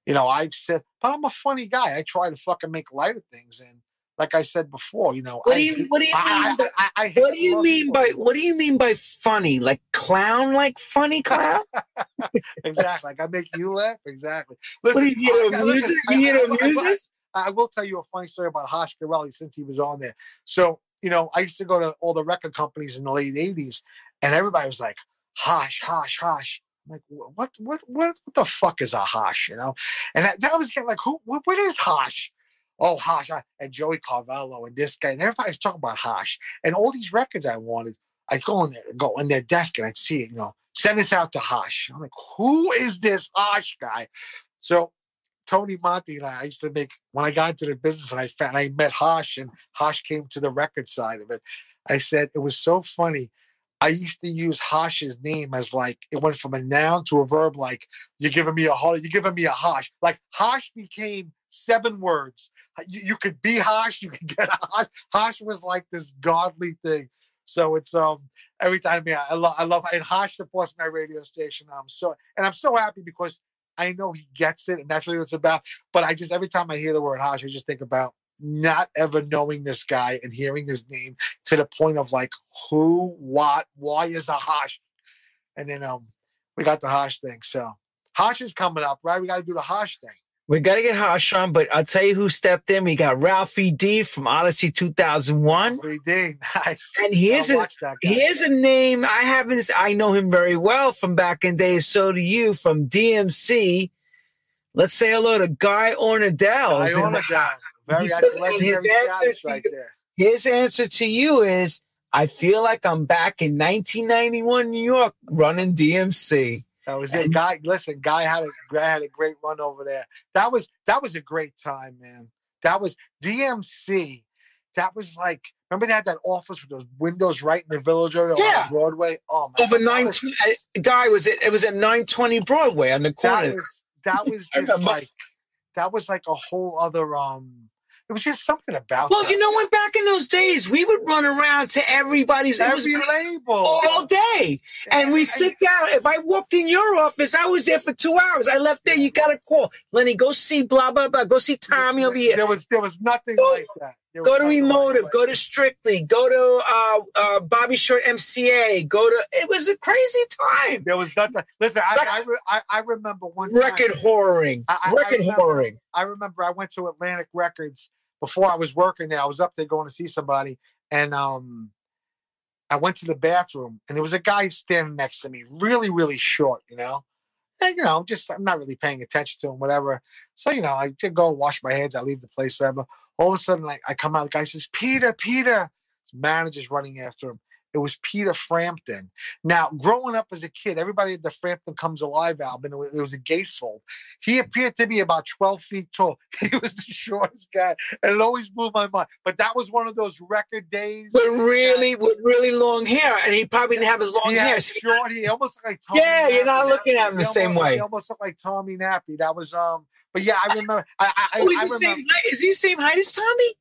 You know, I've said, but I'm a funny guy. I try to fucking make light of things, and like I said before, you know, what do you mean by what do you mean by funny? Like clown, like funny clown? Exactly. Like I make you laugh. Exactly. Listen, what do you hear? Music? You hear music? I will tell you a funny story about Hashcarelli since he was on there. So you know, I used to go to all the record companies in the late eighties, and everybody was like, Hosh, Hosh, Hosh. I'm like, what, what, what, what the fuck is a Hosh, you know? And that, that was kind of like, who, what, what is Hosh? Oh, Hosh, and Joey Carvello, and this guy, and everybody's talking about Hosh. And all these records I wanted, I'd go on, there, go on their desk, and I'd see it, you know, send us out to Hosh. I'm like, who is this Hosh guy? So Tony Monti and I, I used to make, when I got into the business, and I found, I met Hosh, and Hosh came to the record side of it. I said, it was so funny. I used to use Hosh's name as like, it went from a noun to a verb, like, you're giving me a you're giving me a Hosh. Like, Hosh became seven words. You, you could be Hosh, you could get a Hosh. Hosh was like this godly thing. So it's, um, every time, yeah, I love, I love, and Hosh supports my radio station. I'm so, and I'm so happy because I know he gets it, and that's really what it's about. But I just, every time I hear the word Hosh, I just think about not ever knowing this guy and hearing his name to the point of like, who, what, why is a Hosh? And then um, we got the Hosh thing. So Hosh is coming up, right? We got to do the Hosh thing. We got to get Hosh on, but I'll tell you who stepped in. We got Ralphie D from Odyssey two thousand one. Ralphie D, nice. And here's a, here's a name I haven't, I know him very well from back in days. So do you, from D M C. Let's say hello to Guy Ornadell. Guy Ornadell. Very legendary guys right there. His answer to you is, I feel like I'm back in nineteen ninety-one New York running D M C. That was it. Guy, listen, Guy had a Guy had a great run over there. That was that was a great time, man. That was D M C. That was like, remember they had that office with those windows right in the Village over yeah. on Broadway. Oh my over God. nine was, Guy was it? It was at nine twenty Broadway on the corner. That was, that was just like that was like a whole other um. It was just something about Well, that. You know, when back in those days, we would run around to everybody's Every label all day. Yeah. And we sit down. If I walked in your office, I was there for two hours. I left there. You got a call. Lenny, go see blah, blah, blah. Go see Tommy over here. There was there was nothing go, like that. Go to Emotive. Like go to Strictly. Go to uh, uh, Bobby Short M C A. Go to – it was a crazy time. There was nothing. Listen, I, like, I, re, I, I remember one time. Record whoring. I, I, record I remember, whoring. I remember I went to Atlantic Records. Before I was working there, I was up there going to see somebody, and um, I went to the bathroom, and there was a guy standing next to me, really, really short, you know? And, you know, just I'm not really paying attention to him, whatever. So, you know, I did go wash my hands. I leave the place, whatever. All of a sudden, like, I come out, the guy says, Peter, Peter. His manager's running after him. It was Peter Frampton. Now, growing up as a kid, everybody had the Frampton Comes Alive album. It was a gatefold. He appeared to be about twelve feet tall. He was the shortest guy. And it always blew my mind. But that was one of those record days. But really, with really long hair. And he probably didn't have his long yeah, hair. Short. He almost looked like Tommy Yeah, Nappy. You're not looking at him the same way. He almost looked like Tommy Nappy. That was, um. But yeah, I remember. I, I, oh, I, I remember. Is he the same height as Tommy?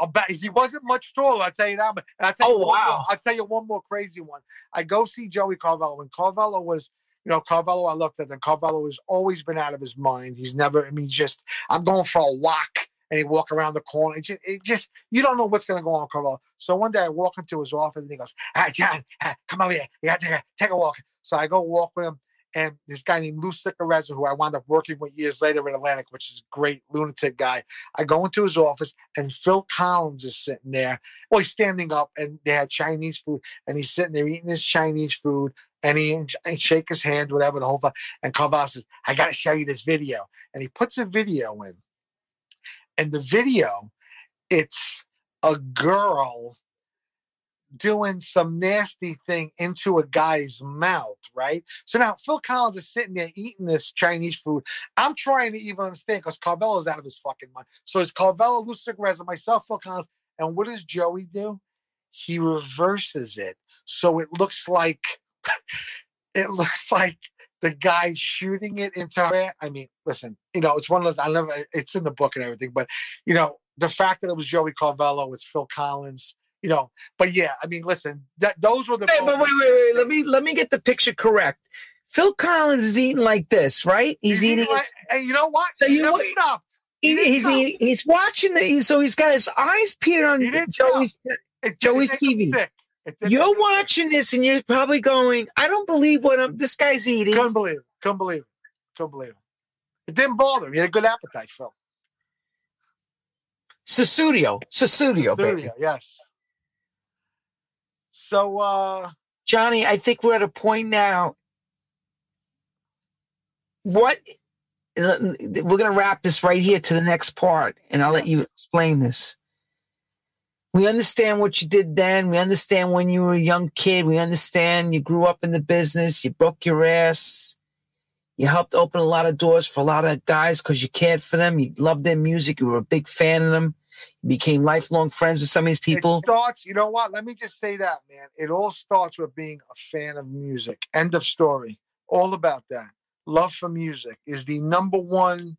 I'll bet he wasn't much taller, I'll tell you that. And I'll tell you oh, wow. More, I'll tell you one more crazy one. I go see Joey Carvello, and Carvello was, you know, Carvello, I looked at him. Carvello has always been out of his mind. He's never, I mean, just, I'm going for a walk, and he walk around the corner. It just, it just you don't know what's going to go on, Carvello. So one day I walk into his office, and he goes, ah, John, ah, come over here. You got to take a walk. So I go walk with him. And this guy named Lou Sicarezza, who I wound up working with years later in Atlantic, which is a great lunatic guy. I go into his office, and Phil Collins is sitting there. Well, he's standing up, and they had Chinese food. And he's sitting there eating his Chinese food. And he and shake his hand, whatever, the whole thing. And Carvalho says, I got to show you this video. And he puts a video in. And the video, it's a girl doing some nasty thing into a guy's mouth, right? So now Phil Collins is sitting there eating this Chinese food. I'm trying to even understand because Carvello's out of his fucking mind. So it's Carvello, Lou Sicarezza, myself, Phil Collins. And what does Joey do? He reverses it. So it looks like, it looks like the guy shooting it into her. I mean, listen, you know, it's one of those, I never, it's in the book and everything, but, you know, the fact that it was Joey Carvello with Phil Collins, you know, but yeah, I mean, listen, that those were the. Hey, but wait, wait, wait. Let me let me get the picture correct. Phil Collins is eating like this, right? He's, he's eating. eating like, his, and you know what? So he you never know, stopped. He, he he's stopped. He, he's watching the. So he's got his eyes peeled on Joey's it, Joey's it T V. You're watching sick. this, and you're probably going, "I don't believe what I'm, this guy's eating." Couldn't believe it. Couldn't believe it. Couldn't believe it. It didn't bother him. He had a good appetite, Phil. Susudio. Susudio, baby. Yes. So, uh, Johnny, I think we're at a point now. What we're going to wrap this right here to the next part, and I'll let you explain this. We understand what you did then. We understand when you were a young kid. We understand you grew up in the business. You broke your ass. You helped open a lot of doors for a lot of guys because you cared for them. You loved their music. You were a big fan of them. You became lifelong friends with some of these people. It starts, you know what? Let me just say that, man. It all starts with being a fan of music. End of story. All about that. Love for music is the number one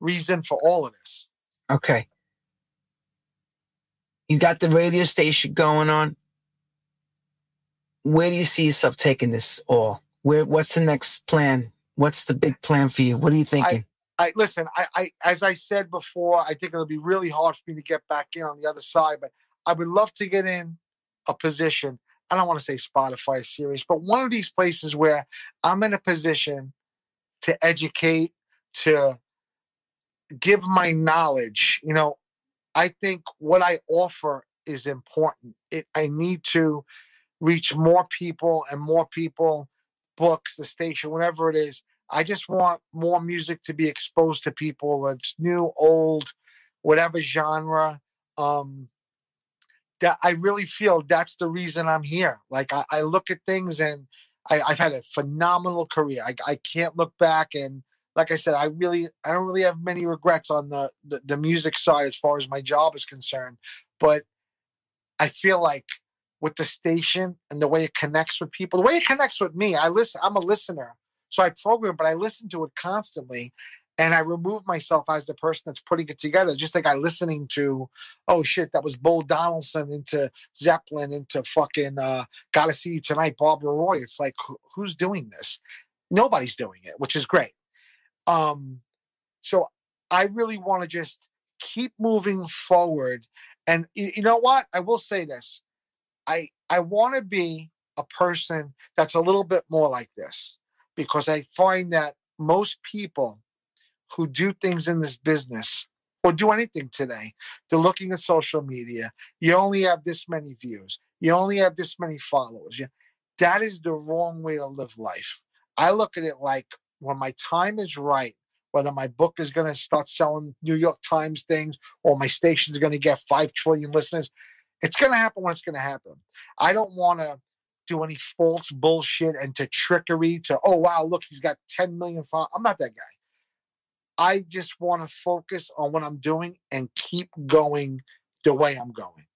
reason for all of this. Okay. You got the radio station going on. Where do you see yourself taking this all? Where? What's the next plan? What's the big plan for you? What are you thinking? I, I listen. I, I as I said before, I think it'll be really hard for me to get back in on the other side. But I would love to get in a position. I don't want to say Spotify series, but one of these places where I'm in a position to educate, to give my knowledge. You know, I think what I offer is important. It, I need to reach more people and more people, books, the station, whatever it is. I just want more music to be exposed to people. It's new, old, whatever genre. Um, that I really feel that's the reason I'm here. Like I, I look at things and I, I've had a phenomenal career. I, I can't look back and like I said, I really, I don't really have many regrets on the, the, the music side as far as my job is concerned. But I feel like with the station and the way it connects with people, the way it connects with me, I listen. I'm a listener, so I program, but I listen to it constantly, and I remove myself as the person that's putting it together. Just like I listening to, oh shit, that was Bo Donaldson into Zeppelin into fucking uh, Gotta See You Tonight, Barbara Roy. It's like who, who's doing this? Nobody's doing it, which is great. Um, so I really want to just keep moving forward. And you, you know what? I will say this. I, I want to be a person that's a little bit more like this, because I find that most people who do things in this business or do anything today, they're looking at social media. You only have this many views. You only have this many followers. You, that is the wrong way to live life. I look at it like, when my time is right, whether my book is going to start selling New York Times things or my station is going to get five trillion listeners, it's going to happen when it's going to happen. I don't want to do any false bullshit and to trickery to, oh, wow, look, he's got ten million followers. I'm not that guy. I just want to focus on what I'm doing and keep going the way I'm going.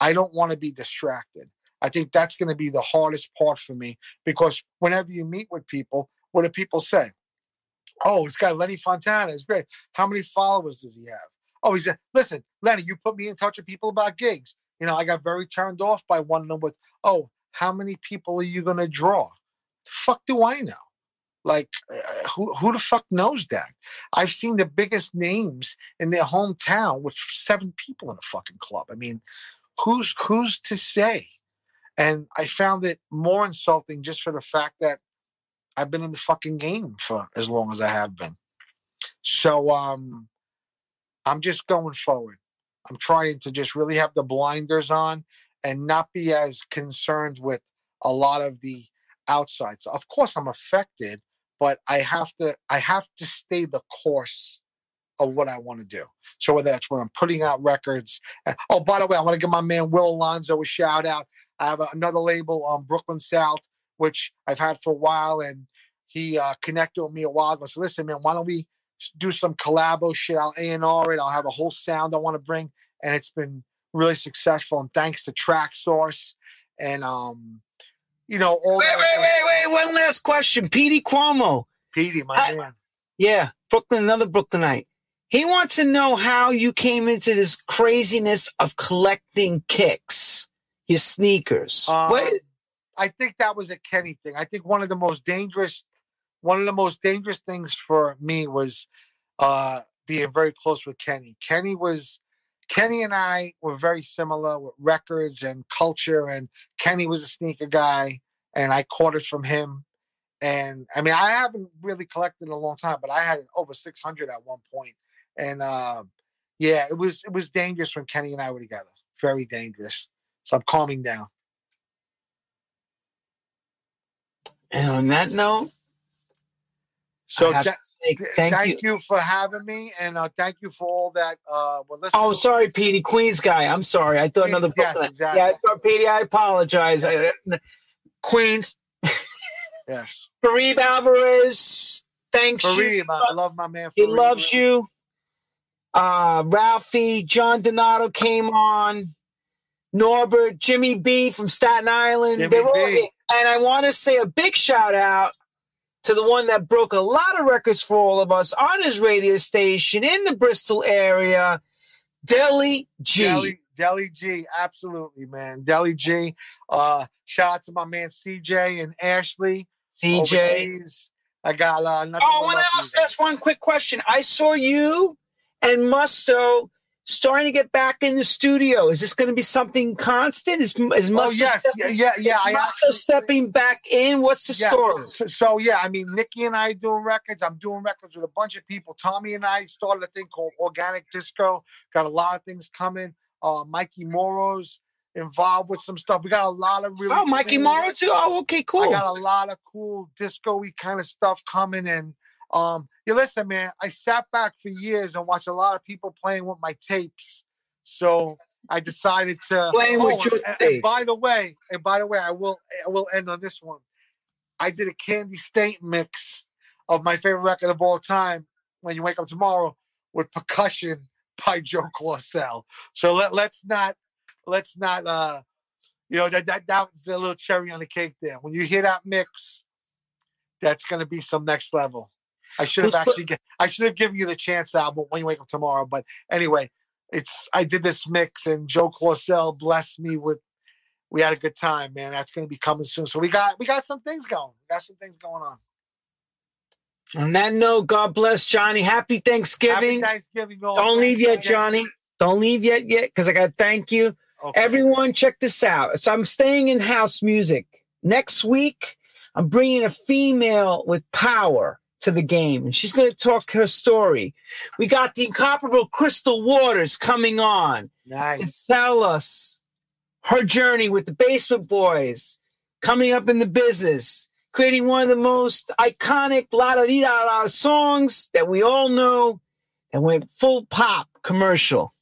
I don't want to be distracted. I think that's going to be the hardest part for me, because whenever you meet with people, what do people say? Oh, this guy Lenny Fontana is great. How many followers does he have? Oh, he's a, listen, Lenny, you put me in touch with people about gigs. You know, I got very turned off by one number. Oh, how many people are you going to draw? The fuck do I know? Like, uh, who, who the fuck knows that? I've seen the biggest names in their hometown with seven people in a fucking club. I mean, who's who's to say? And I found it more insulting just for the fact that I've been in the fucking game for as long as I have been. So um, I'm just going forward. I'm trying to just really have the blinders on and not be as concerned with a lot of the outside. So of course I'm affected, but I have to, I have to stay the course of what I want to do. So whether that's when I'm putting out records. And, oh, by the way, I want to give my man Will Alonzo a shout out. I have another label on um, Brooklyn South, which I've had for a while, and he uh, connected with me a while ago. So listen, man, why don't we do some collabo shit? I'll A and R it. I'll have a whole sound I want to bring, and it's been really successful. And thanks to Track Source, and um, you know, all wait, that wait, wait, wait. One last question, Petey Cuomo. Petey, my I, man. Yeah, Brooklyn, another Brooklynite. He wants to know how you came into this craziness of collecting kicks, your sneakers. Um, what? I think that was a Kenny thing. I think one of the most dangerous, one of the most dangerous things for me was uh, being very close with Kenny. Kenny was, Kenny and I were very similar with records and culture, and Kenny was a sneaker guy, and I caught it from him. And I mean, I haven't really collected in a long time, but I had over six hundred at one point. And uh, yeah, it was it was dangerous when Kenny and I were together. Very dangerous. So I'm calming down. And on that note, so I have th- to say thank, thank you. you for having me, and uh, thank you for all that. Uh, well, oh, sorry, Petey, Queens guy. I'm sorry. I thought Queens, another. Yes, exactly. Yeah, I thought, Petey, I apologize. I, Queens. Yes. Fareeb Alvarez, thanks Fareeb, you. I love my man. Fareeb. He loves you. Uh, Ralphie, John Donato came on. Norbert, Jimmy B from Staten Island. Jimmy They're B. All here. And I want to say a big shout out to the one that broke a lot of records for all of us on his radio station in the Bristol area, Deli G. Deli, Deli G, absolutely, man. Deli G. Uh, shout out to my man C J and Ashley. C J. I got uh, nothing. Oh, I want to ask that's one quick question. I saw you and Musto starting to get back in the studio. Is this going to be something constant? Is, is Musto, oh, yes. stepping, yeah, yeah, yeah, is Musto actually, stepping back in? What's the yeah. story? So, so, yeah, I mean, Nikki and I doing records. I'm doing records with a bunch of people. Tommy and I started a thing called Organic Disco. Got a lot of things coming. Uh, Mikey Moro's involved with some stuff. We got a lot of really... Oh, Mikey Moro too? Oh, okay, cool. I got a lot of cool disco-y kind of stuff coming in. Um, you listen, man, I sat back for years and watched a lot of people playing with my tapes. So I decided to playing oh, with your and, tapes. And by the way, and by the way, I will I will end on this one. I did a Candy State mix of my favorite record of all time, When You Wake Up Tomorrow, with percussion by Joe Clausel. So let let's not let's not uh you know that that, that was a little cherry on the cake there. When you hear that mix, that's gonna be some next level. I should have actually. I should have given you the Chance album When You Wake Up Tomorrow. But anyway, it's. I did this mix, and Joe Clausel blessed me with. We had a good time, man. That's going to be coming soon. So we got we got some things going. We got some things going on. On that note, God bless Johnny. Happy Thanksgiving. Happy Thanksgiving. Don't Thanksgiving. leave yet, Johnny. Don't leave yet, yet, because I got to thank you. Okay. Everyone, check this out. So I'm staying in house music next week. I'm bringing a female with power to the game, and she's going to talk her story. We got the incomparable Crystal Waters coming on nice. to tell us her journey with the Basement Boys, coming up in the business, creating one of the most iconic la-da-dee-da-da songs that we all know and went full pop commercial.